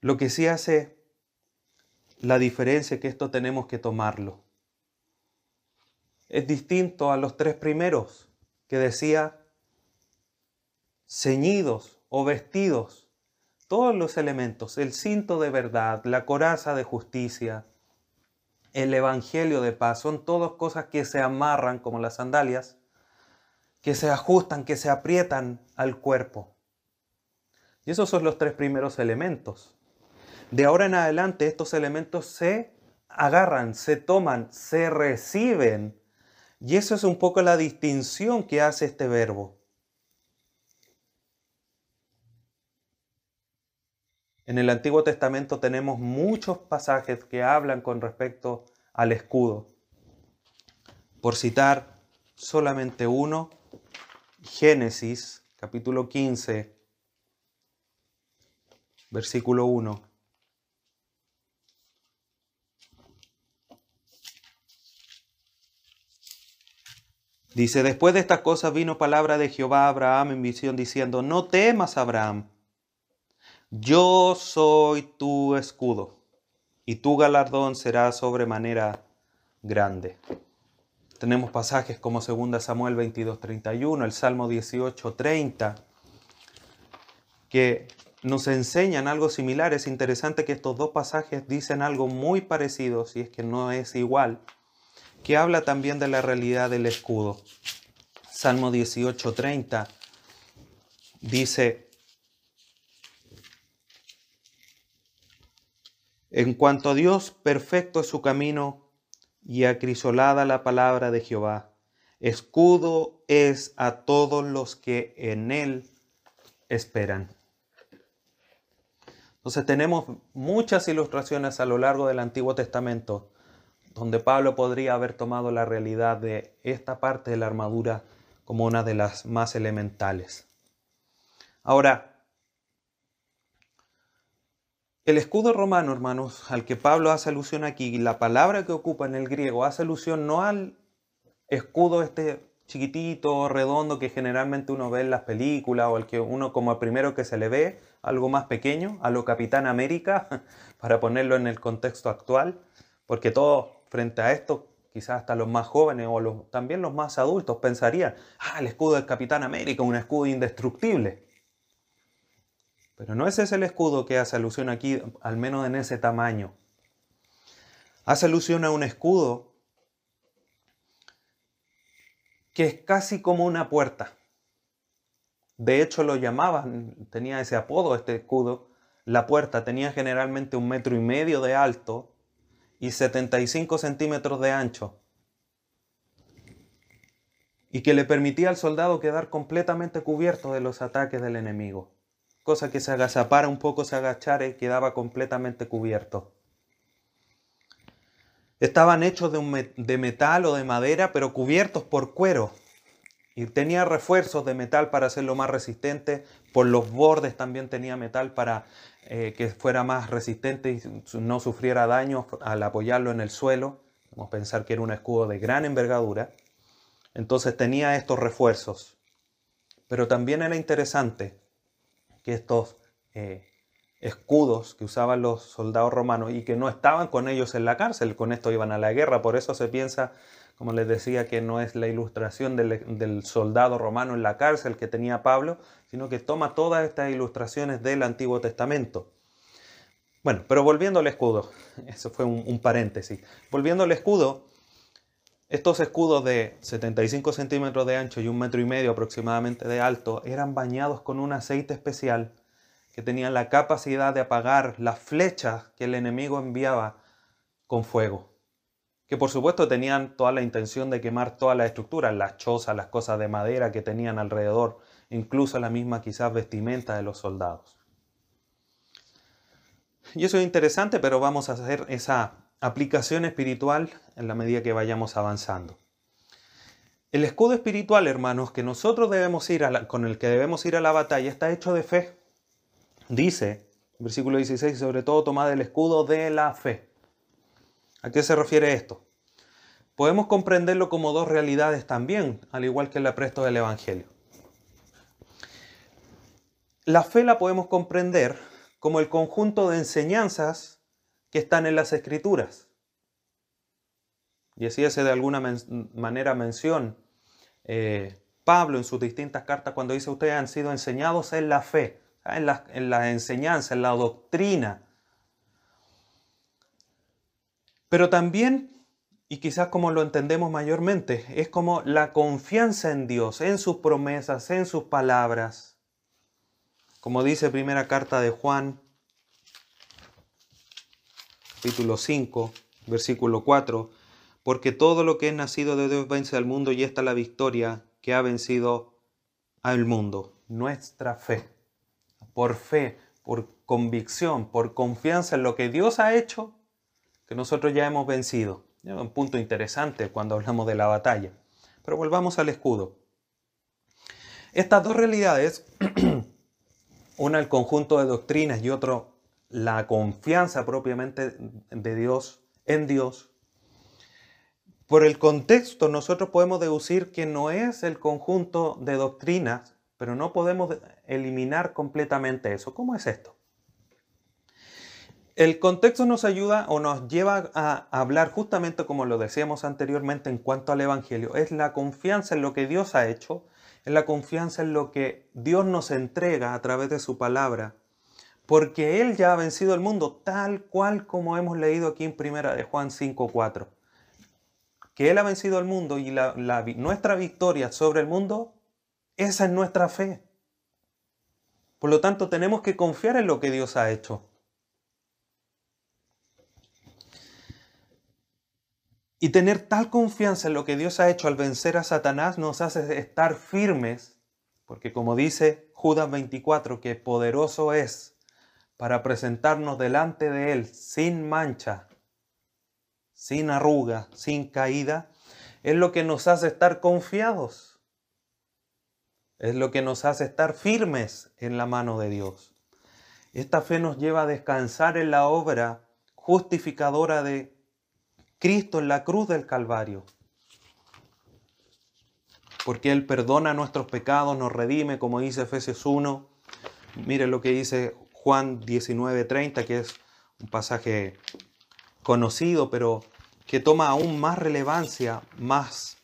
Lo que sí hace la diferencia es que esto tenemos que tomarlo. Es distinto a los tres primeros que decía ceñidos o vestidos, todos los elementos, el cinto de verdad, la coraza de justicia, el evangelio de paz, son todas cosas que se amarran como las sandalias, que se ajustan, que se aprietan al cuerpo. Y esos son los tres primeros elementos. De ahora en adelante estos elementos se agarran, se toman, se reciben. Y eso es un poco la distinción que hace este verbo. En el Antiguo Testamento tenemos muchos pasajes que hablan con respecto al escudo. Por citar solamente uno, Génesis, capítulo 15, versículo 1. Dice, después de estas cosas vino palabra de Jehová a Abraham en visión diciendo, no temas, Abraham, yo soy tu escudo y tu galardón será sobremanera grande. Tenemos pasajes como 2 Samuel 22:31, el Salmo 18:30, que nos enseñan algo similar. Es interesante que estos dos pasajes dicen algo muy parecido, si es que no es igual, que habla también de la realidad del escudo. Salmo 18:30 dice, en cuanto a Dios, perfecto es su camino, y acrisolada la palabra de Jehová. Escudo es a todos los que en él esperan. Entonces tenemos muchas ilustraciones a lo largo del Antiguo Testamento donde Pablo podría haber tomado la realidad de esta parte de la armadura como una de las más elementales. Ahora, el escudo romano, hermanos, al que Pablo hace alusión aquí, la palabra que ocupa en el griego hace alusión no al escudo este chiquitito, redondo, que generalmente uno ve en las películas, o al que uno como el primero que se le ve, algo más pequeño, a lo Capitán América, para ponerlo en el contexto actual, porque todos frente a esto, quizás hasta los más jóvenes o también los más adultos pensarían, el escudo del Capitán América, un escudo indestructible. Pero no ese es el escudo que hace alusión aquí, al menos en ese tamaño. Hace alusión a un escudo que es casi como una puerta. De hecho lo llamaban, tenía ese apodo este escudo, la puerta. Tenía generalmente 1,5 metros de alto y 75 centímetros de ancho. Y que le permitía al soldado quedar completamente cubierto de los ataques del enemigo. Cosa que se agazapara un poco, se agachara y quedaba completamente cubierto. Estaban hechos de metal o de madera, pero cubiertos por cuero. Y tenía refuerzos de metal para hacerlo más resistente. Por los bordes también tenía metal para que fuera más resistente y no sufriera daño al apoyarlo en el suelo. Vamos a pensar que era un escudo de gran envergadura. Entonces tenía estos refuerzos. Pero también era interesante que estos escudos que usaban los soldados romanos y que no estaban con ellos en la cárcel, con esto iban a la guerra. Por eso se piensa, como les decía, que no es la ilustración del soldado romano en la cárcel que tenía Pablo, sino que toma todas estas ilustraciones del Antiguo Testamento. Bueno, pero volviendo al escudo, eso fue un paréntesis. Volviendo al escudo, estos escudos de 75 centímetros de ancho y 1,5 metros aproximadamente de alto eran bañados con un aceite especial que tenía la capacidad de apagar las flechas que el enemigo enviaba con fuego. Que por supuesto tenían toda la intención de quemar todas las estructuras, las chozas, las cosas de madera que tenían alrededor, incluso la misma quizás vestimenta de los soldados. Y eso es interesante, pero vamos a hacer esa aplicación espiritual en la medida que vayamos avanzando. El escudo espiritual, hermanos, que nosotros debemos ir con el que debemos ir a la batalla, está hecho de fe. Dice, versículo 16, sobre todo tomad el escudo de la fe. ¿A qué se refiere esto? Podemos comprenderlo como dos realidades también, al igual que el apresto del Evangelio. La fe la podemos comprender como el conjunto de enseñanzas que están en las Escrituras. Y así hace de alguna manera mención Pablo en sus distintas cartas cuando dice: ustedes han sido enseñados en la fe, en la enseñanza, en la doctrina. Pero también, y quizás como lo entendemos mayormente, es como la confianza en Dios, en sus promesas, en sus palabras. Como dice primera carta de Juan, capítulo 5, versículo 4, porque todo lo que es nacido de Dios vence al mundo, y esta es la victoria que ha vencido al mundo, nuestra fe, por convicción, por confianza en lo que Dios ha hecho, que nosotros ya hemos vencido. Un punto interesante cuando hablamos de la batalla. Pero volvamos al escudo. Estas dos realidades, una el conjunto de doctrinas y otro la confianza propiamente de Dios, en Dios. Por el contexto nosotros podemos deducir que no es el conjunto de doctrinas, pero no podemos eliminar completamente eso. ¿Cómo es esto? El contexto nos ayuda o nos lleva a hablar justamente como lo decíamos anteriormente en cuanto al Evangelio. Es la confianza en lo que Dios ha hecho, es la confianza en lo que Dios nos entrega a través de su palabra. Porque Él ya ha vencido el mundo, tal cual como hemos leído aquí en 1 de Juan 5:4. Que Él ha vencido el mundo y nuestra victoria sobre el mundo, esa es nuestra fe. Por lo tanto, tenemos que confiar en lo que Dios ha hecho. Y tener tal confianza en lo que Dios ha hecho al vencer a Satanás nos hace estar firmes, porque como dice Judas 24, que poderoso es para presentarnos delante de Él sin mancha, sin arruga, sin caída, es lo que nos hace estar confiados. Es lo que nos hace estar firmes en la mano de Dios. Esta fe nos lleva a descansar en la obra justificadora de Cristo en la cruz del Calvario. Porque Él perdona nuestros pecados, nos redime, como dice Efesios 1. Mire lo que dice Juan 19:30, que es un pasaje conocido, pero que toma aún más relevancia, más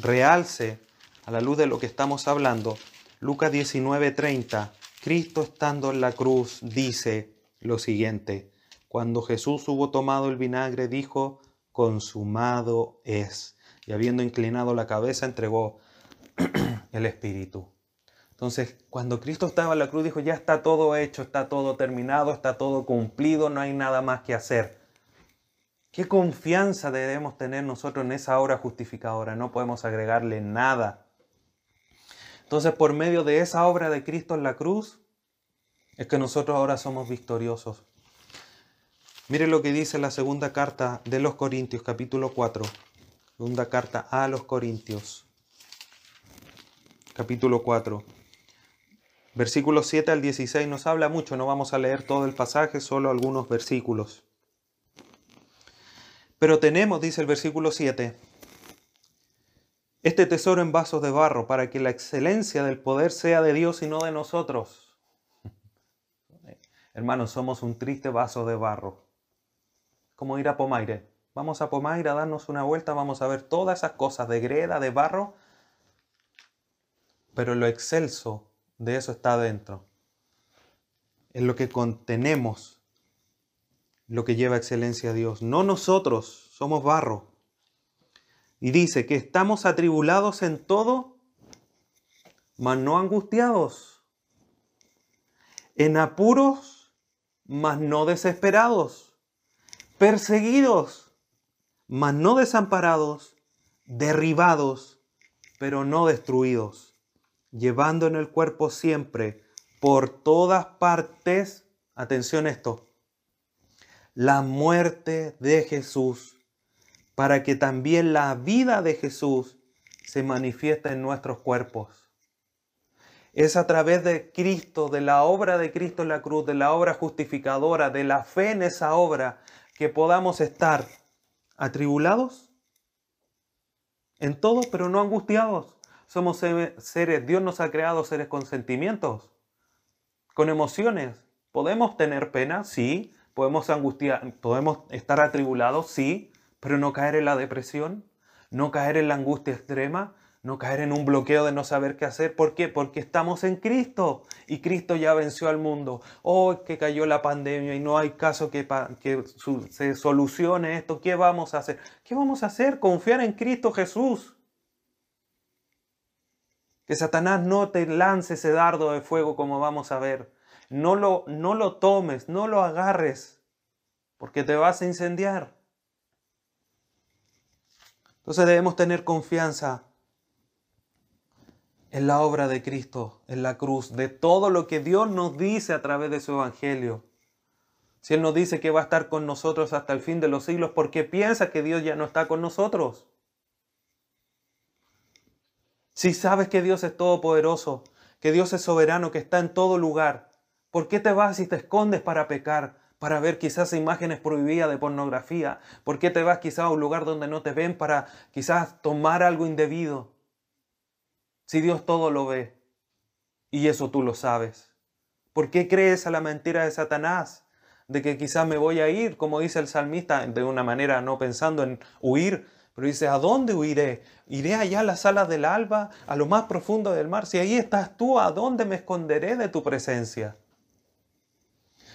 realce a la luz de lo que estamos hablando. Lucas 19:30, Cristo estando en la cruz dice lo siguiente: cuando Jesús hubo tomado el vinagre, dijo, consumado es. Y habiendo inclinado la cabeza, entregó el Espíritu. Entonces, cuando Cristo estaba en la cruz, dijo, ya está todo hecho, está todo terminado, está todo cumplido, no hay nada más que hacer. ¿Qué confianza debemos tener nosotros en esa obra justificadora? No podemos agregarle nada. Entonces, por medio de esa obra de Cristo en la cruz, es que nosotros ahora somos victoriosos. Mire lo que dice la segunda carta de los Corintios, capítulo 4. Segunda carta a los Corintios, capítulo 4. Versículos 7 al 16 nos habla mucho, no vamos a leer todo el pasaje, solo algunos versículos. Pero tenemos, dice el versículo 7, este tesoro en vasos de barro para que la excelencia del poder sea de Dios y no de nosotros. Hermanos, somos un triste vaso de barro. Como ir a Pomaire. Vamos a Pomaire a darnos una vuelta, vamos a ver todas esas cosas de greda, de barro. Pero lo excelso de eso está adentro. Es lo que contenemos. Lo que lleva excelencia a Dios. No nosotros, somos barro. Y dice que estamos atribulados en todo, mas no angustiados. En apuros, mas no desesperados. Perseguidos, mas no desamparados. Derribados, pero no destruidos. Llevando en el cuerpo siempre, por todas partes, atención esto, la muerte de Jesús, para que también la vida de Jesús se manifieste en nuestros cuerpos. Es a través de Cristo, de la obra de Cristo en la cruz, de la obra justificadora, de la fe en esa obra, que podamos estar atribulados en todo, pero no angustiados. Somos seres, Dios nos ha creado seres con sentimientos, con emociones. ¿Podemos tener pena? Sí. ¿Podemos angustiar, podemos estar atribulados? Sí, pero no caer en la depresión, no caer en la angustia extrema, no caer en un bloqueo de no saber qué hacer. ¿Por qué? Porque estamos en Cristo y Cristo ya venció al mundo. Oh, que cayó la pandemia y no hay caso que se solucione esto. ¿Qué vamos a hacer? ¿Qué vamos a hacer? Confiar en Cristo Jesús. Que Satanás no te lance ese dardo de fuego como vamos a ver. No lo tomes, no lo agarres, porque te vas a incendiar. Entonces debemos tener confianza en la obra de Cristo, en la cruz, de todo lo que Dios nos dice a través de su evangelio. Si Él nos dice que va a estar con nosotros hasta el fin de los siglos, ¿por qué piensas que Dios ya no está con nosotros? Si sabes que Dios es todopoderoso, que Dios es soberano, que está en todo lugar, ¿por qué te vas y te escondes para pecar? Para ver quizás imágenes prohibidas de pornografía. ¿Por qué te vas quizás a un lugar donde no te ven para quizás tomar algo indebido? Si Dios todo lo ve. Y eso tú lo sabes. ¿Por qué crees a la mentira de Satanás? De que quizás me voy a ir, como dice el salmista, de una manera no pensando en huir. Pero dice, ¿a dónde huiré? ¿Iré allá a las alas del alba, a lo más profundo del mar? Si ahí estás tú, ¿a dónde me esconderé de tu presencia?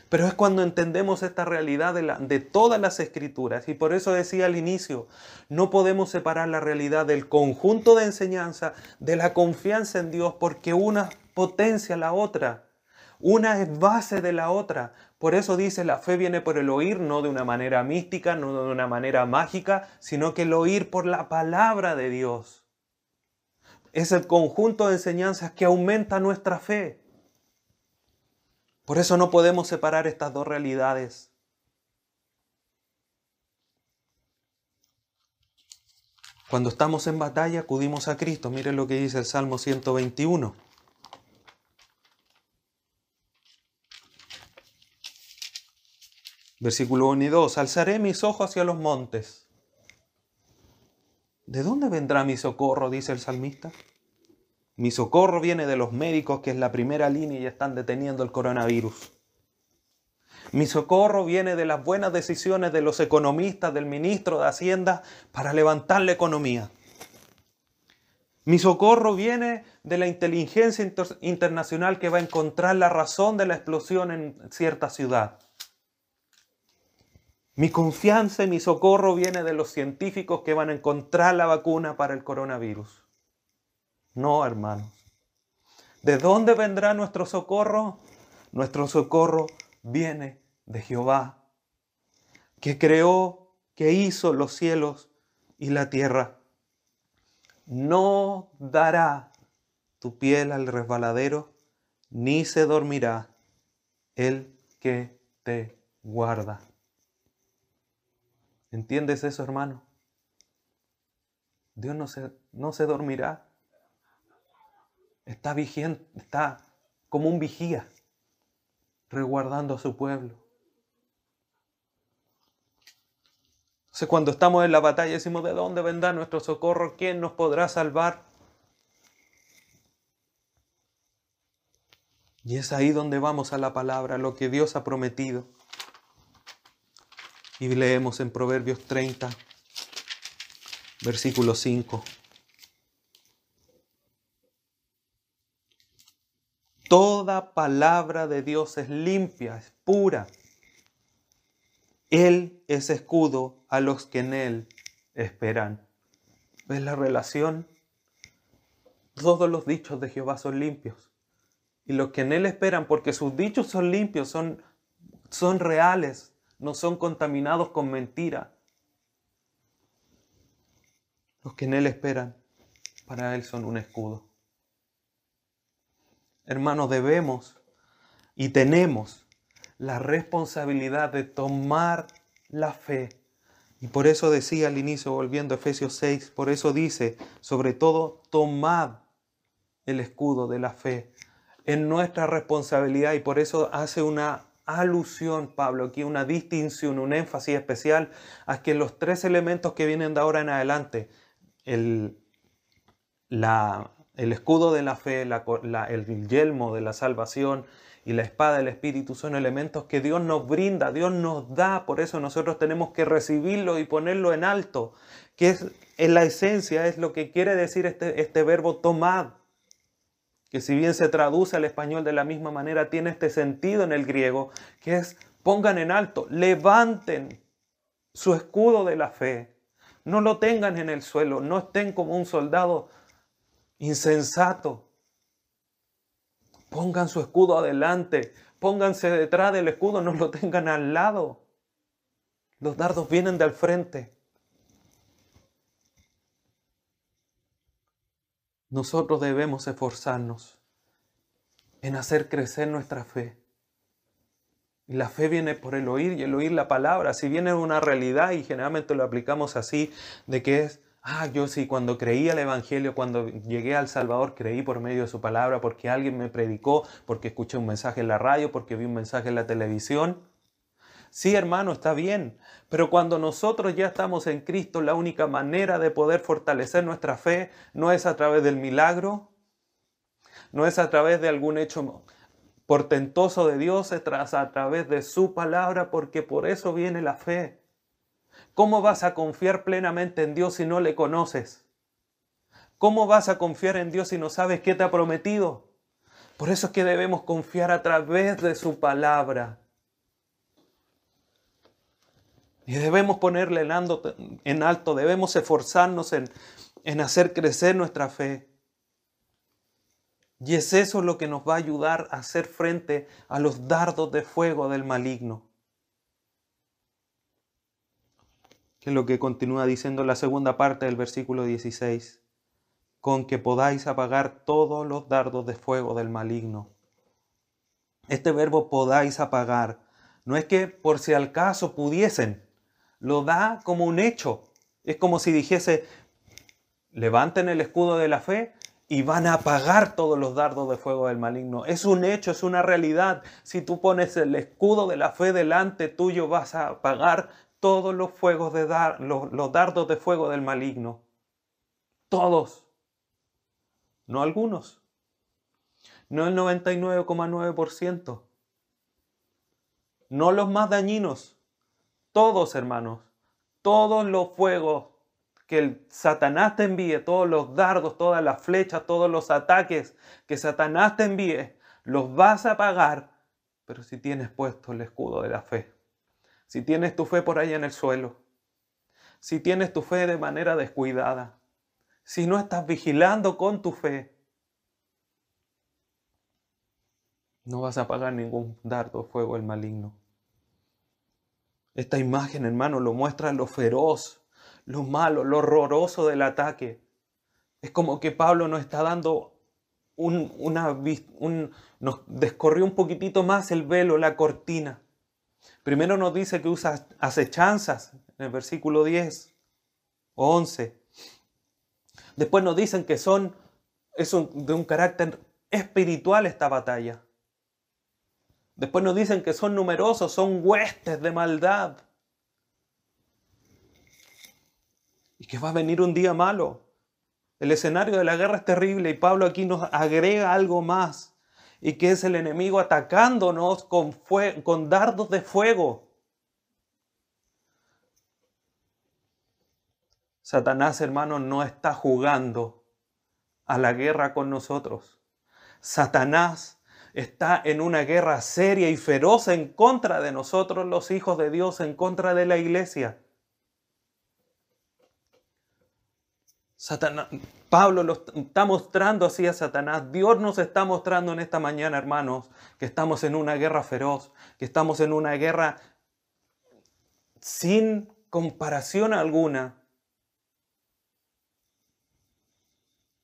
Pero es cuando entendemos esta realidad de todas las Escrituras. Y por eso decía al inicio, no podemos separar la realidad del conjunto de enseñanza, de la confianza en Dios, porque una potencia la otra. Una es base de la otra. Por eso dice, la fe viene por el oír, no de una manera mística, no de una manera mágica, sino que el oír por la palabra de Dios. Es el conjunto de enseñanzas que aumenta nuestra fe. Por eso no podemos separar estas dos realidades. Cuando estamos en batalla, acudimos a Cristo. Miren lo que dice el Salmo 121. Versículo 1 y 2. Alzaré mis ojos hacia los montes. ¿De dónde vendrá mi socorro? Dice el salmista. Mi socorro viene de los médicos, que es la primera línea y están deteniendo el coronavirus. Mi socorro viene de las buenas decisiones de los economistas, del ministro de Hacienda, para levantar la economía. Mi socorro viene de la inteligencia internacional que va a encontrar la razón de la explosión en cierta ciudad. Mi confianza y mi socorro viene de los científicos que van a encontrar la vacuna para el coronavirus. No, hermanos. ¿De dónde vendrá nuestro socorro? Nuestro socorro viene de Jehová, que creó, que hizo los cielos y la tierra. No dará tu piel al resbaladero, ni se dormirá el que te guarda. ¿Entiendes eso, hermano? Dios no se dormirá. Está vigente, está como un vigía, resguardando a su pueblo. Entonces, cuando estamos en la batalla decimos, ¿de dónde vendrá nuestro socorro? ¿Quién nos podrá salvar? Y es ahí donde vamos a la palabra, lo que Dios ha prometido. Y leemos en Proverbios 30, versículo 5. Toda palabra de Dios es limpia, es pura. Él es escudo a los que en Él esperan. ¿Ves la relación? Todos los dichos de Jehová son limpios. Y los que en Él esperan, porque sus dichos son limpios, son reales, no son contaminados con mentira. Los que en Él esperan, para Él son un escudo. Hermanos, debemos y tenemos la responsabilidad de tomar la fe. Y por eso decía al inicio, volviendo a Efesios 6, por eso dice, sobre todo, tomad el escudo de la fe. Es nuestra responsabilidad y por eso hace una alusión, Pablo, aquí una distinción, un énfasis especial a que los tres elementos que vienen de ahora en adelante, el escudo de la fe, el yelmo de la salvación y la espada del Espíritu son elementos que Dios nos brinda, Dios nos da, por eso nosotros tenemos que recibirlo y ponerlo en alto, que es en la esencia, es lo que quiere decir este verbo tomad, que si bien se traduce al español de la misma manera, tiene este sentido en el griego, que es pongan en alto, levanten su escudo de la fe, no lo tengan en el suelo, no estén como un soldado insensato, pongan su escudo adelante, pónganse detrás del escudo, no lo tengan al lado, los dardos vienen del frente. Nosotros debemos esforzarnos en hacer crecer nuestra fe. Y la fe viene por el oír y el oír la palabra. Si bien es una realidad y generalmente lo aplicamos así, de que es, yo sí, cuando creí al Evangelio, cuando llegué al Salvador, creí por medio de su palabra, porque alguien me predicó, porque escuché un mensaje en la radio, porque vi un mensaje en la televisión. Sí, hermano, está bien, pero cuando nosotros ya estamos en Cristo, la única manera de poder fortalecer nuestra fe no es a través del milagro, no es a través de algún hecho portentoso de Dios, es a través de su palabra, porque por eso viene la fe. ¿Cómo vas a confiar plenamente en Dios si no le conoces? ¿Cómo vas a confiar en Dios si no sabes qué te ha prometido? Por eso es que debemos confiar a través de su palabra. Y debemos ponerle en alto, debemos esforzarnos en hacer crecer nuestra fe. Y es eso lo que nos va a ayudar a hacer frente a los dardos de fuego del maligno. Que es lo que continúa diciendo la segunda parte del versículo 16. Con que podáis apagar todos los dardos de fuego del maligno. Este verbo podáis apagar no es que por si al caso pudiesen. Lo da como un hecho. Es como si dijese, levanten el escudo de la fe y van a apagar todos los dardos de fuego del maligno. Es un hecho, es una realidad. Si tú pones el escudo de la fe delante tuyo, vas a apagar todos los dardos de fuego del maligno. Todos. No algunos. No el 99,9%. No los más dañinos. Todos, hermanos, todos los fuegos que el Satanás te envíe, todos los dardos, todas las flechas, todos los ataques que Satanás te envíe, los vas a pagar, pero si tienes puesto el escudo de la fe, si tienes tu fe por ahí en el suelo, si tienes tu fe de manera descuidada, si no estás vigilando con tu fe, no vas a pagar ningún dardo de fuego del maligno. Esta imagen, hermano, lo muestra lo feroz, lo malo, lo horroroso del ataque. Es como que Pablo nos está dando nos descorrió un poquitito más el velo, la cortina. Primero nos dice que usa acechanzas en el versículo 10 o 11. Después nos dicen que de un carácter espiritual esta batalla. Después nos dicen que son numerosos, son huestes de maldad. y que va a venir un día malo. El escenario de la guerra es terrible y Pablo aquí nos agrega algo más, y que es el enemigo atacándonos con dardos de fuego. Satanás, hermanos, no está jugando a la guerra con nosotros. Satanás está en una guerra seria y feroz en contra de nosotros, los hijos de Dios, en contra de la iglesia. Satanás, Pablo lo está mostrando así a Satanás. Dios nos está mostrando en esta mañana, hermanos, que estamos en una guerra feroz, que estamos en una guerra sin comparación alguna.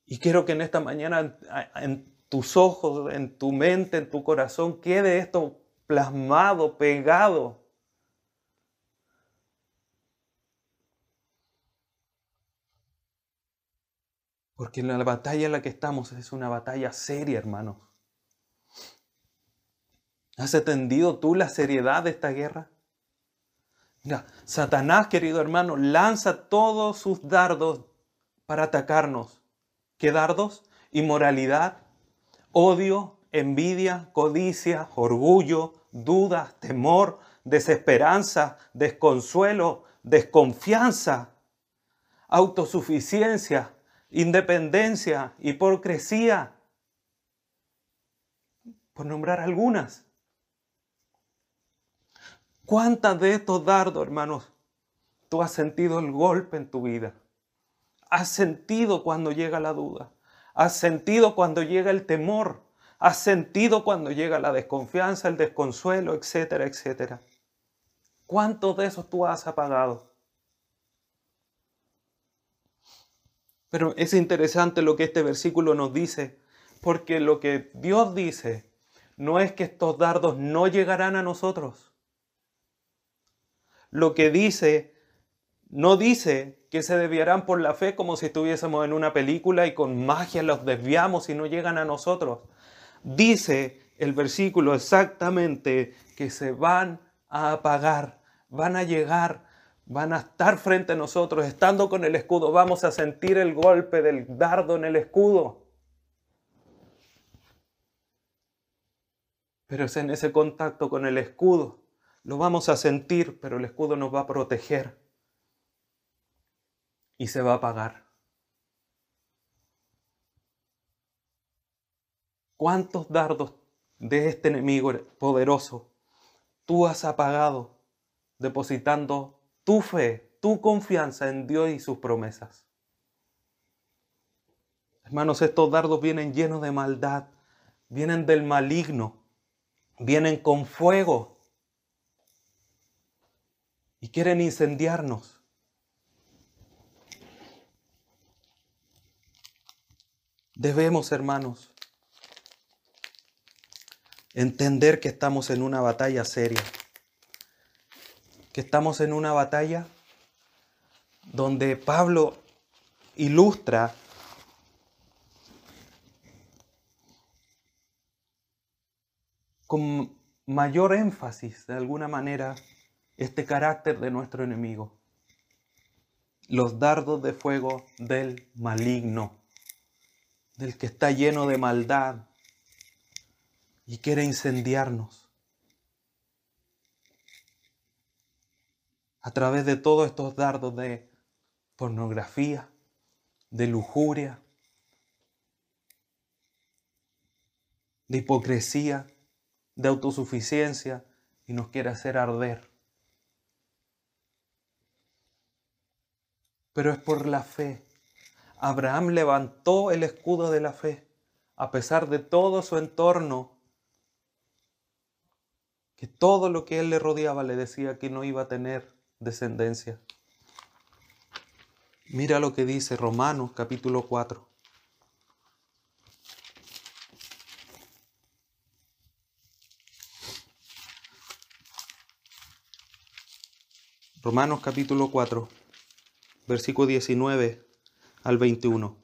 Y quiero que en esta mañana, en tus ojos, en tu mente, en tu corazón, quede esto plasmado, pegado. Porque la batalla en la que estamos es una batalla seria, hermanos. ¿Has entendido tú la seriedad de esta guerra? Mira, Satanás, querido hermano, lanza todos sus dardos para atacarnos. ¿Qué dardos? Inmoralidad, odio, envidia, codicia, orgullo, dudas, temor, desesperanza, desconsuelo, desconfianza, autosuficiencia, independencia, hipocresía, por nombrar algunas. ¿Cuántas de estos dardos, hermanos, tú has sentido el golpe en tu vida? ¿Has sentido cuando llega la duda? ¿Has sentido cuando llega el temor? ¿Has sentido cuando llega la desconfianza, el desconsuelo, etcétera, etcétera? ¿Cuántos de esos tú has apagado? Pero es interesante lo que este versículo nos dice, porque lo que Dios dice no es que estos dardos no llegarán a nosotros. Lo que dice, no dice que se desviarán por la fe como si estuviésemos en una película y con magia los desviamos y no llegan a nosotros. Dice el versículo exactamente que se van a apagar, van a llegar. Van a estar frente a nosotros, estando con el escudo. Vamos a sentir el golpe del dardo en el escudo. Pero es en ese contacto con el escudo. Lo vamos a sentir, pero el escudo nos va a proteger. Y se va a apagar. ¿Cuántos dardos de este enemigo poderoso tú has apagado depositando tu fe, tu confianza en Dios y sus promesas? Hermanos, estos dardos vienen llenos de maldad, vienen del maligno, vienen con fuego y quieren incendiarnos. Debemos, hermanos, entender que estamos en una batalla seria. Que estamos en una batalla donde Pablo ilustra con mayor énfasis, de alguna manera, este carácter de nuestro enemigo. Los dardos de fuego del maligno, del que está lleno de maldad y quiere incendiarnos. A través de todos estos dardos de pornografía, de lujuria, de hipocresía, de autosuficiencia, y nos quiere hacer arder. Pero es por la fe. Abraham levantó el escudo de la fe, a pesar de todo su entorno, que todo lo que él le rodeaba le decía que no iba a tener descendencia. Mira lo que dice Romanos capítulo 4. Romanos capítulo 4, versículo 19 al 21.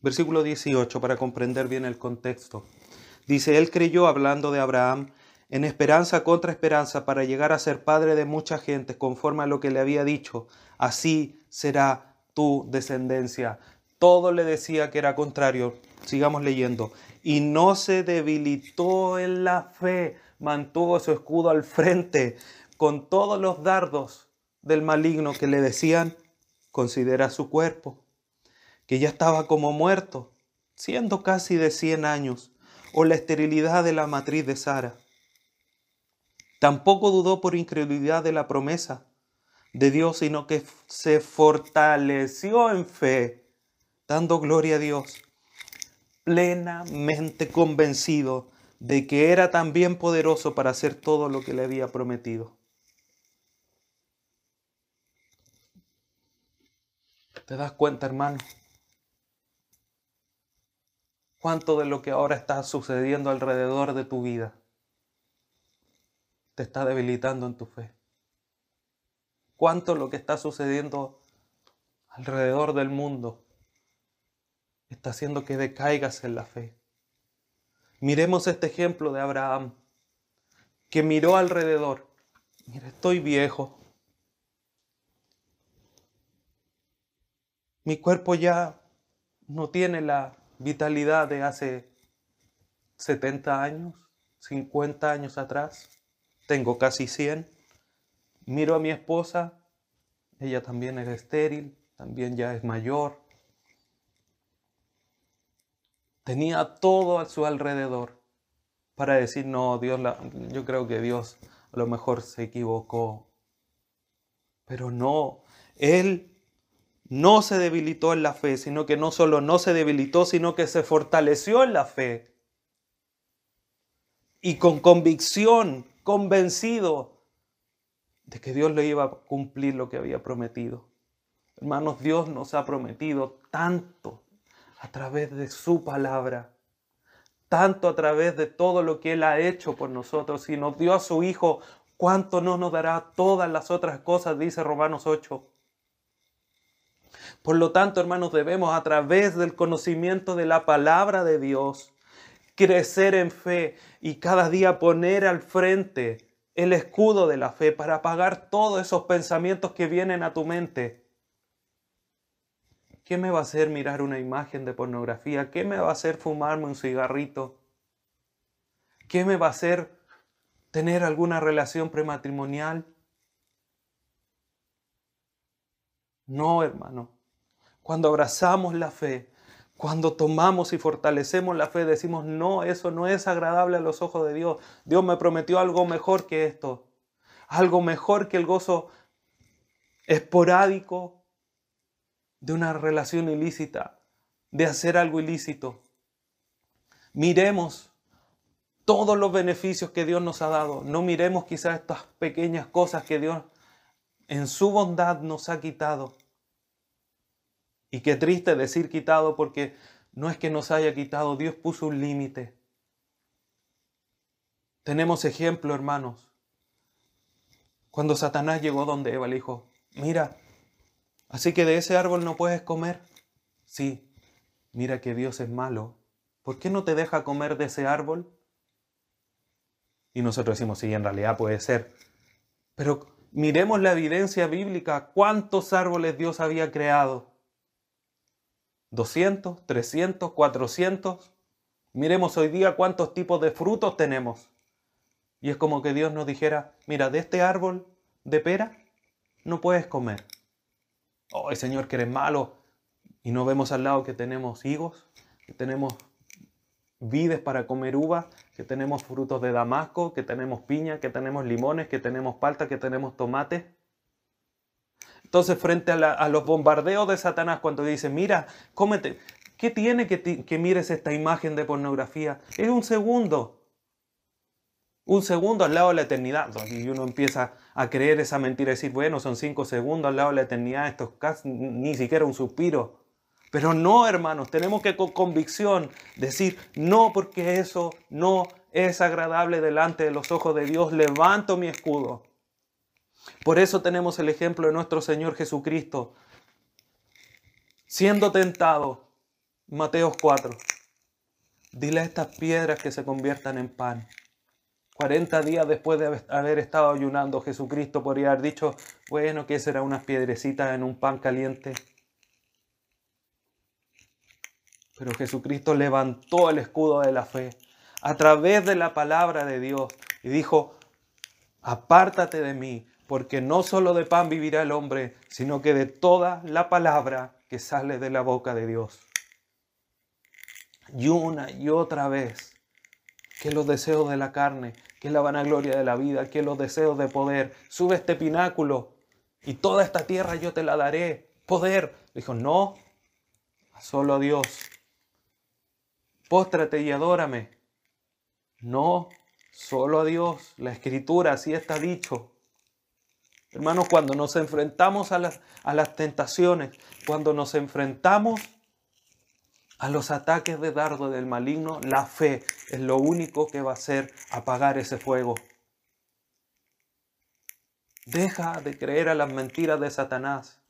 Versículo 18, para comprender bien el contexto. Dice, él creyó, hablando de Abraham, en esperanza contra esperanza, para llegar a ser padre de muchas gentes, conforme a lo que le había dicho: así será tu descendencia. Todo le decía que era contrario. Sigamos leyendo. Y no se debilitó en la fe, mantuvo su escudo al frente, con todos los dardos del maligno que le decían: considera su cuerpo, que ya estaba como muerto, siendo casi de 100 años, o la esterilidad de la matriz de Sara. Tampoco dudó por incredulidad de la promesa de Dios, sino que se fortaleció en fe, dando gloria a Dios, plenamente convencido de que era también poderoso para hacer todo lo que le había prometido. ¿Te das cuenta, hermano? ¿Cuánto de lo que ahora está sucediendo alrededor de tu vida te está debilitando en tu fe? ¿Cuánto lo que está sucediendo alrededor del mundo está haciendo que decaigas en la fe? Miremos este ejemplo de Abraham, que miró alrededor. Mira, estoy viejo. Mi cuerpo ya no tiene la vitalidad de hace 70 años, 50 años atrás. Tengo casi 100. Miro a mi esposa. Ella también es estéril, también ya es mayor. Tenía todo a su alrededor para decir: no, Dios, yo creo que Dios a lo mejor se equivocó. Pero no, él no se debilitó en la fe, sino que no solo no se debilitó, sino que se fortaleció en la fe. Y con convicción, convencido de que Dios le iba a cumplir lo que había prometido. Hermanos, Dios nos ha prometido tanto a través de su palabra, tanto a través de todo lo que Él ha hecho por nosotros. Si nos dio a su Hijo, ¿cuánto no nos dará todas las otras cosas?, dice Romanos 8. Por lo tanto, hermanos, debemos, a través del conocimiento de la palabra de Dios, crecer en fe y cada día poner al frente el escudo de la fe para apagar todos esos pensamientos que vienen a tu mente. ¿Qué me va a hacer mirar una imagen de pornografía? ¿Qué me va a hacer fumarme un cigarrito? ¿Qué me va a hacer tener alguna relación prematrimonial? No, hermano. Cuando abrazamos la fe, cuando tomamos y fortalecemos la fe, decimos: no, eso no es agradable a los ojos de Dios. Dios me prometió algo mejor que esto. Algo mejor que el gozo esporádico de una relación ilícita, de hacer algo ilícito. Miremos todos los beneficios que Dios nos ha dado. No miremos quizás estas pequeñas cosas que Dios en su bondad nos ha quitado. Y qué triste decir quitado, porque no es que nos haya quitado, Dios puso un límite. Tenemos ejemplo, hermanos. Cuando Satanás llegó donde Eva, le dijo: mira, así que de ese árbol no puedes comer. Sí, mira que Dios es malo. ¿Por qué no te deja comer de ese árbol? Y nosotros decimos: sí, en realidad puede ser. Pero miremos la evidencia bíblica. ¿Cuántos árboles Dios había creado? 200, 300, 400. Miremos hoy día cuántos tipos de frutos tenemos. Y es como que Dios nos dijera: mira, de este árbol de pera no puedes comer. ¡Ay, Señor, que eres malo! Y no vemos al lado que tenemos higos, que tenemos vides para comer uvas, que tenemos frutos de Damasco, que tenemos piña, que tenemos limones, que tenemos palta, que tenemos tomates. Entonces, frente a los bombardeos de Satanás, cuando dice: mira, cómete, ¿qué tiene que mires esta imagen de pornografía? Es un segundo al lado de la eternidad. Y uno empieza a creer esa mentira y decir: bueno, son 5 segundos al lado de la eternidad, esto es casi ni siquiera un suspiro. Pero no, hermanos, tenemos que con convicción decir: no, porque eso no es agradable delante de los ojos de Dios, levanto mi escudo. Por eso tenemos el ejemplo de nuestro Señor Jesucristo, siendo tentado, Mateo 4, dile a estas piedras que se conviertan en pan. 40 días después de haber estado ayunando, Jesucristo podría haber dicho, bueno, ¿qué será? Unas piedrecitas en un pan caliente. Pero Jesucristo levantó el escudo de la fe a través de la palabra de Dios y dijo, apártate de mí, porque no solo de pan vivirá el hombre, sino que de toda la palabra que sale de la boca de Dios. Y una y otra vez, que los deseos de la carne, que la vanagloria de la vida, que los deseos de poder, sube este pináculo y toda esta tierra yo te la daré, poder. Dijo, no, solo a Dios. Póstrate y adórame. No, solo a Dios. La Escritura, así está dicho. Hermanos, cuando nos enfrentamos a las tentaciones, cuando nos enfrentamos a los ataques de dardo del maligno, la fe es lo único que va a hacer apagar ese fuego. Deja de creer a las mentiras de Satanás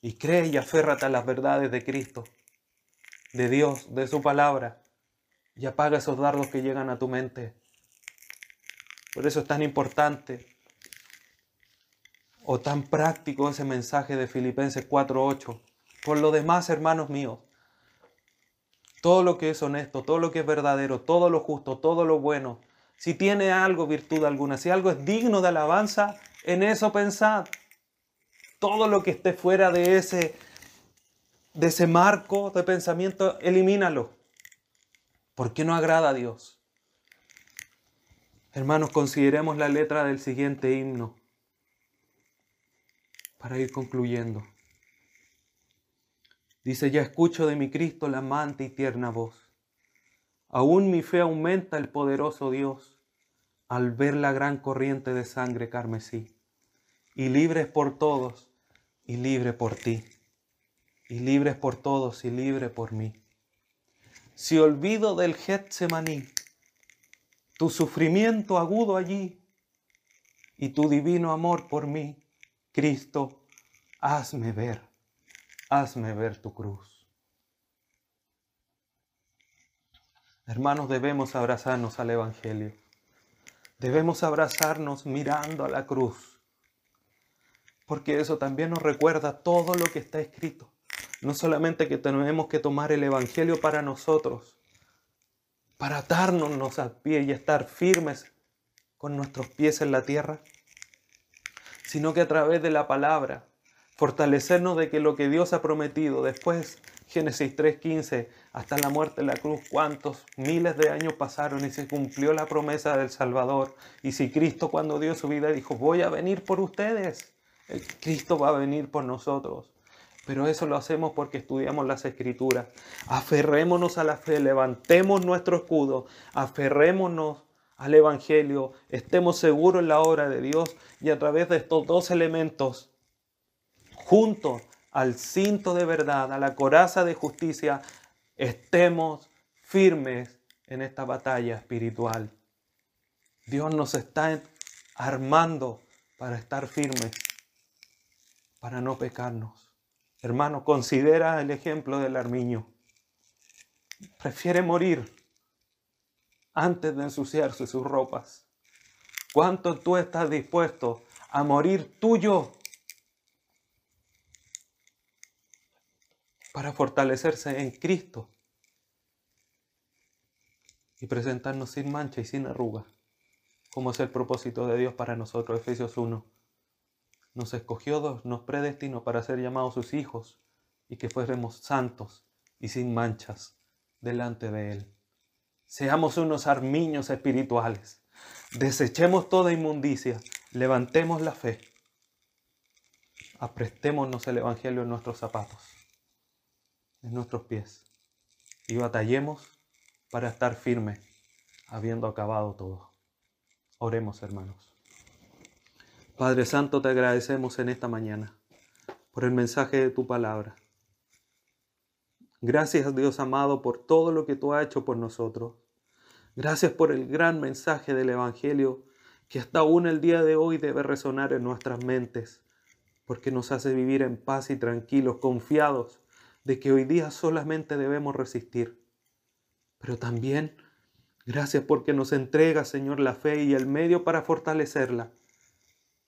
y cree y aférrate a las verdades de Cristo, de Dios, de su palabra, y apaga esos dardos que llegan a tu mente. Por eso es tan importante o tan práctico ese mensaje de Filipenses 4:8. Por lo demás, hermanos míos, todo lo que es honesto, todo lo que es verdadero, todo lo justo, todo lo bueno. Si tiene algo, virtud alguna, si algo es digno de alabanza, en eso pensad. Todo lo que esté fuera de ese marco de pensamiento, elimínalo. Porque no agrada a Dios. Hermanos, consideremos la letra del siguiente himno para ir concluyendo. Dice, ya escucho de mi Cristo la amante y tierna voz. Aún mi fe aumenta el poderoso Dios al ver la gran corriente de sangre carmesí. Y libres por todos y libre por ti. Y libres por todos y libre por mí. Si olvido del Getsemaní, tu sufrimiento agudo allí y tu divino amor por mí, Cristo, hazme ver. Hazme ver tu cruz. Hermanos, debemos abrazarnos al Evangelio. Debemos abrazarnos mirando a la cruz. Porque eso también nos recuerda todo lo que está escrito. No solamente que tenemos que tomar el Evangelio para nosotros, para atarnos al pie y estar firmes con nuestros pies en la tierra, sino que a través de la palabra, fortalecernos de que lo que Dios ha prometido después, Génesis 3:15, hasta la muerte en la cruz, cuántos miles de años pasaron y se cumplió la promesa del Salvador. Y si Cristo, cuando dio su vida, dijo, voy a venir por ustedes, Cristo va a venir por nosotros. Pero eso lo hacemos porque estudiamos las Escrituras. Aferrémonos a la fe, levantemos nuestro escudo, aferrémonos al Evangelio, estemos seguros en la obra de Dios y a través de estos dos elementos, junto al cinto de verdad, a la coraza de justicia, estemos firmes en esta batalla espiritual. Dios nos está armando para estar firmes, para no pecarnos. Hermano, considera el ejemplo del armiño. Prefiere morir antes de ensuciarse sus ropas. ¿Cuánto tú estás dispuesto a morir tuyo para fortalecerse en Cristo y presentarnos sin mancha y sin arruga, como es el propósito de Dios para nosotros? Efesios 1. Nos escogió, nos predestinó para ser llamados sus hijos y que fuéramos santos y sin manchas delante de Él. Seamos unos armiños espirituales, desechemos toda inmundicia, levantemos la fe, aprestémonos el Evangelio en nuestros zapatos, en nuestros pies, y batallemos para estar firmes, habiendo acabado todo. Oremos, hermanos. Padre Santo, te agradecemos en esta mañana por el mensaje de tu palabra. Gracias, Dios amado, por todo lo que tú has hecho por nosotros. Gracias por el gran mensaje del Evangelio que hasta aún el día de hoy debe resonar en nuestras mentes, porque nos hace vivir en paz y tranquilos, confiados de que hoy día solamente debemos resistir, pero también Gracias porque nos entrega, Señor, la fe y el medio para fortalecerla,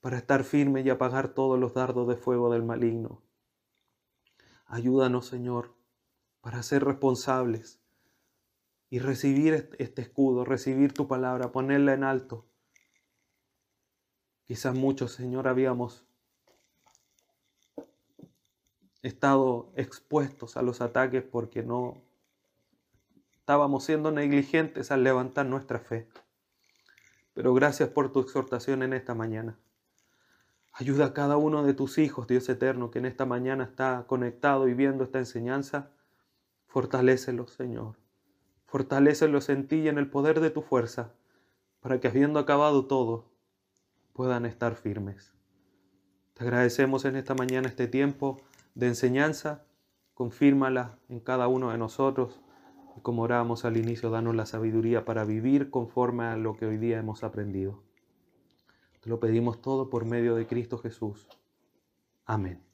para estar firme y apagar todos los dardos de fuego del maligno. Ayúdanos, Señor, para ser responsables y recibir este escudo, recibir tu palabra, ponerla en alto. Quizás muchos, Señor, habíamos estado expuestos a los ataques porque no estábamos siendo negligentes al levantar nuestra fe. Pero gracias por tu exhortación en esta mañana. Ayuda a cada uno de tus hijos, Dios eterno, que en esta mañana está conectado y viendo esta enseñanza. Fortalécelos, Señor. Fortalécelos en ti y en el poder de tu fuerza, para que habiendo acabado todo, puedan estar firmes. Te agradecemos en esta mañana este tiempo de enseñanza. Confírmala en cada uno de nosotros. Y como orábamos al inicio, danos la sabiduría para vivir conforme a lo que hoy día hemos aprendido. Te lo pedimos todo por medio de Cristo Jesús. Amén.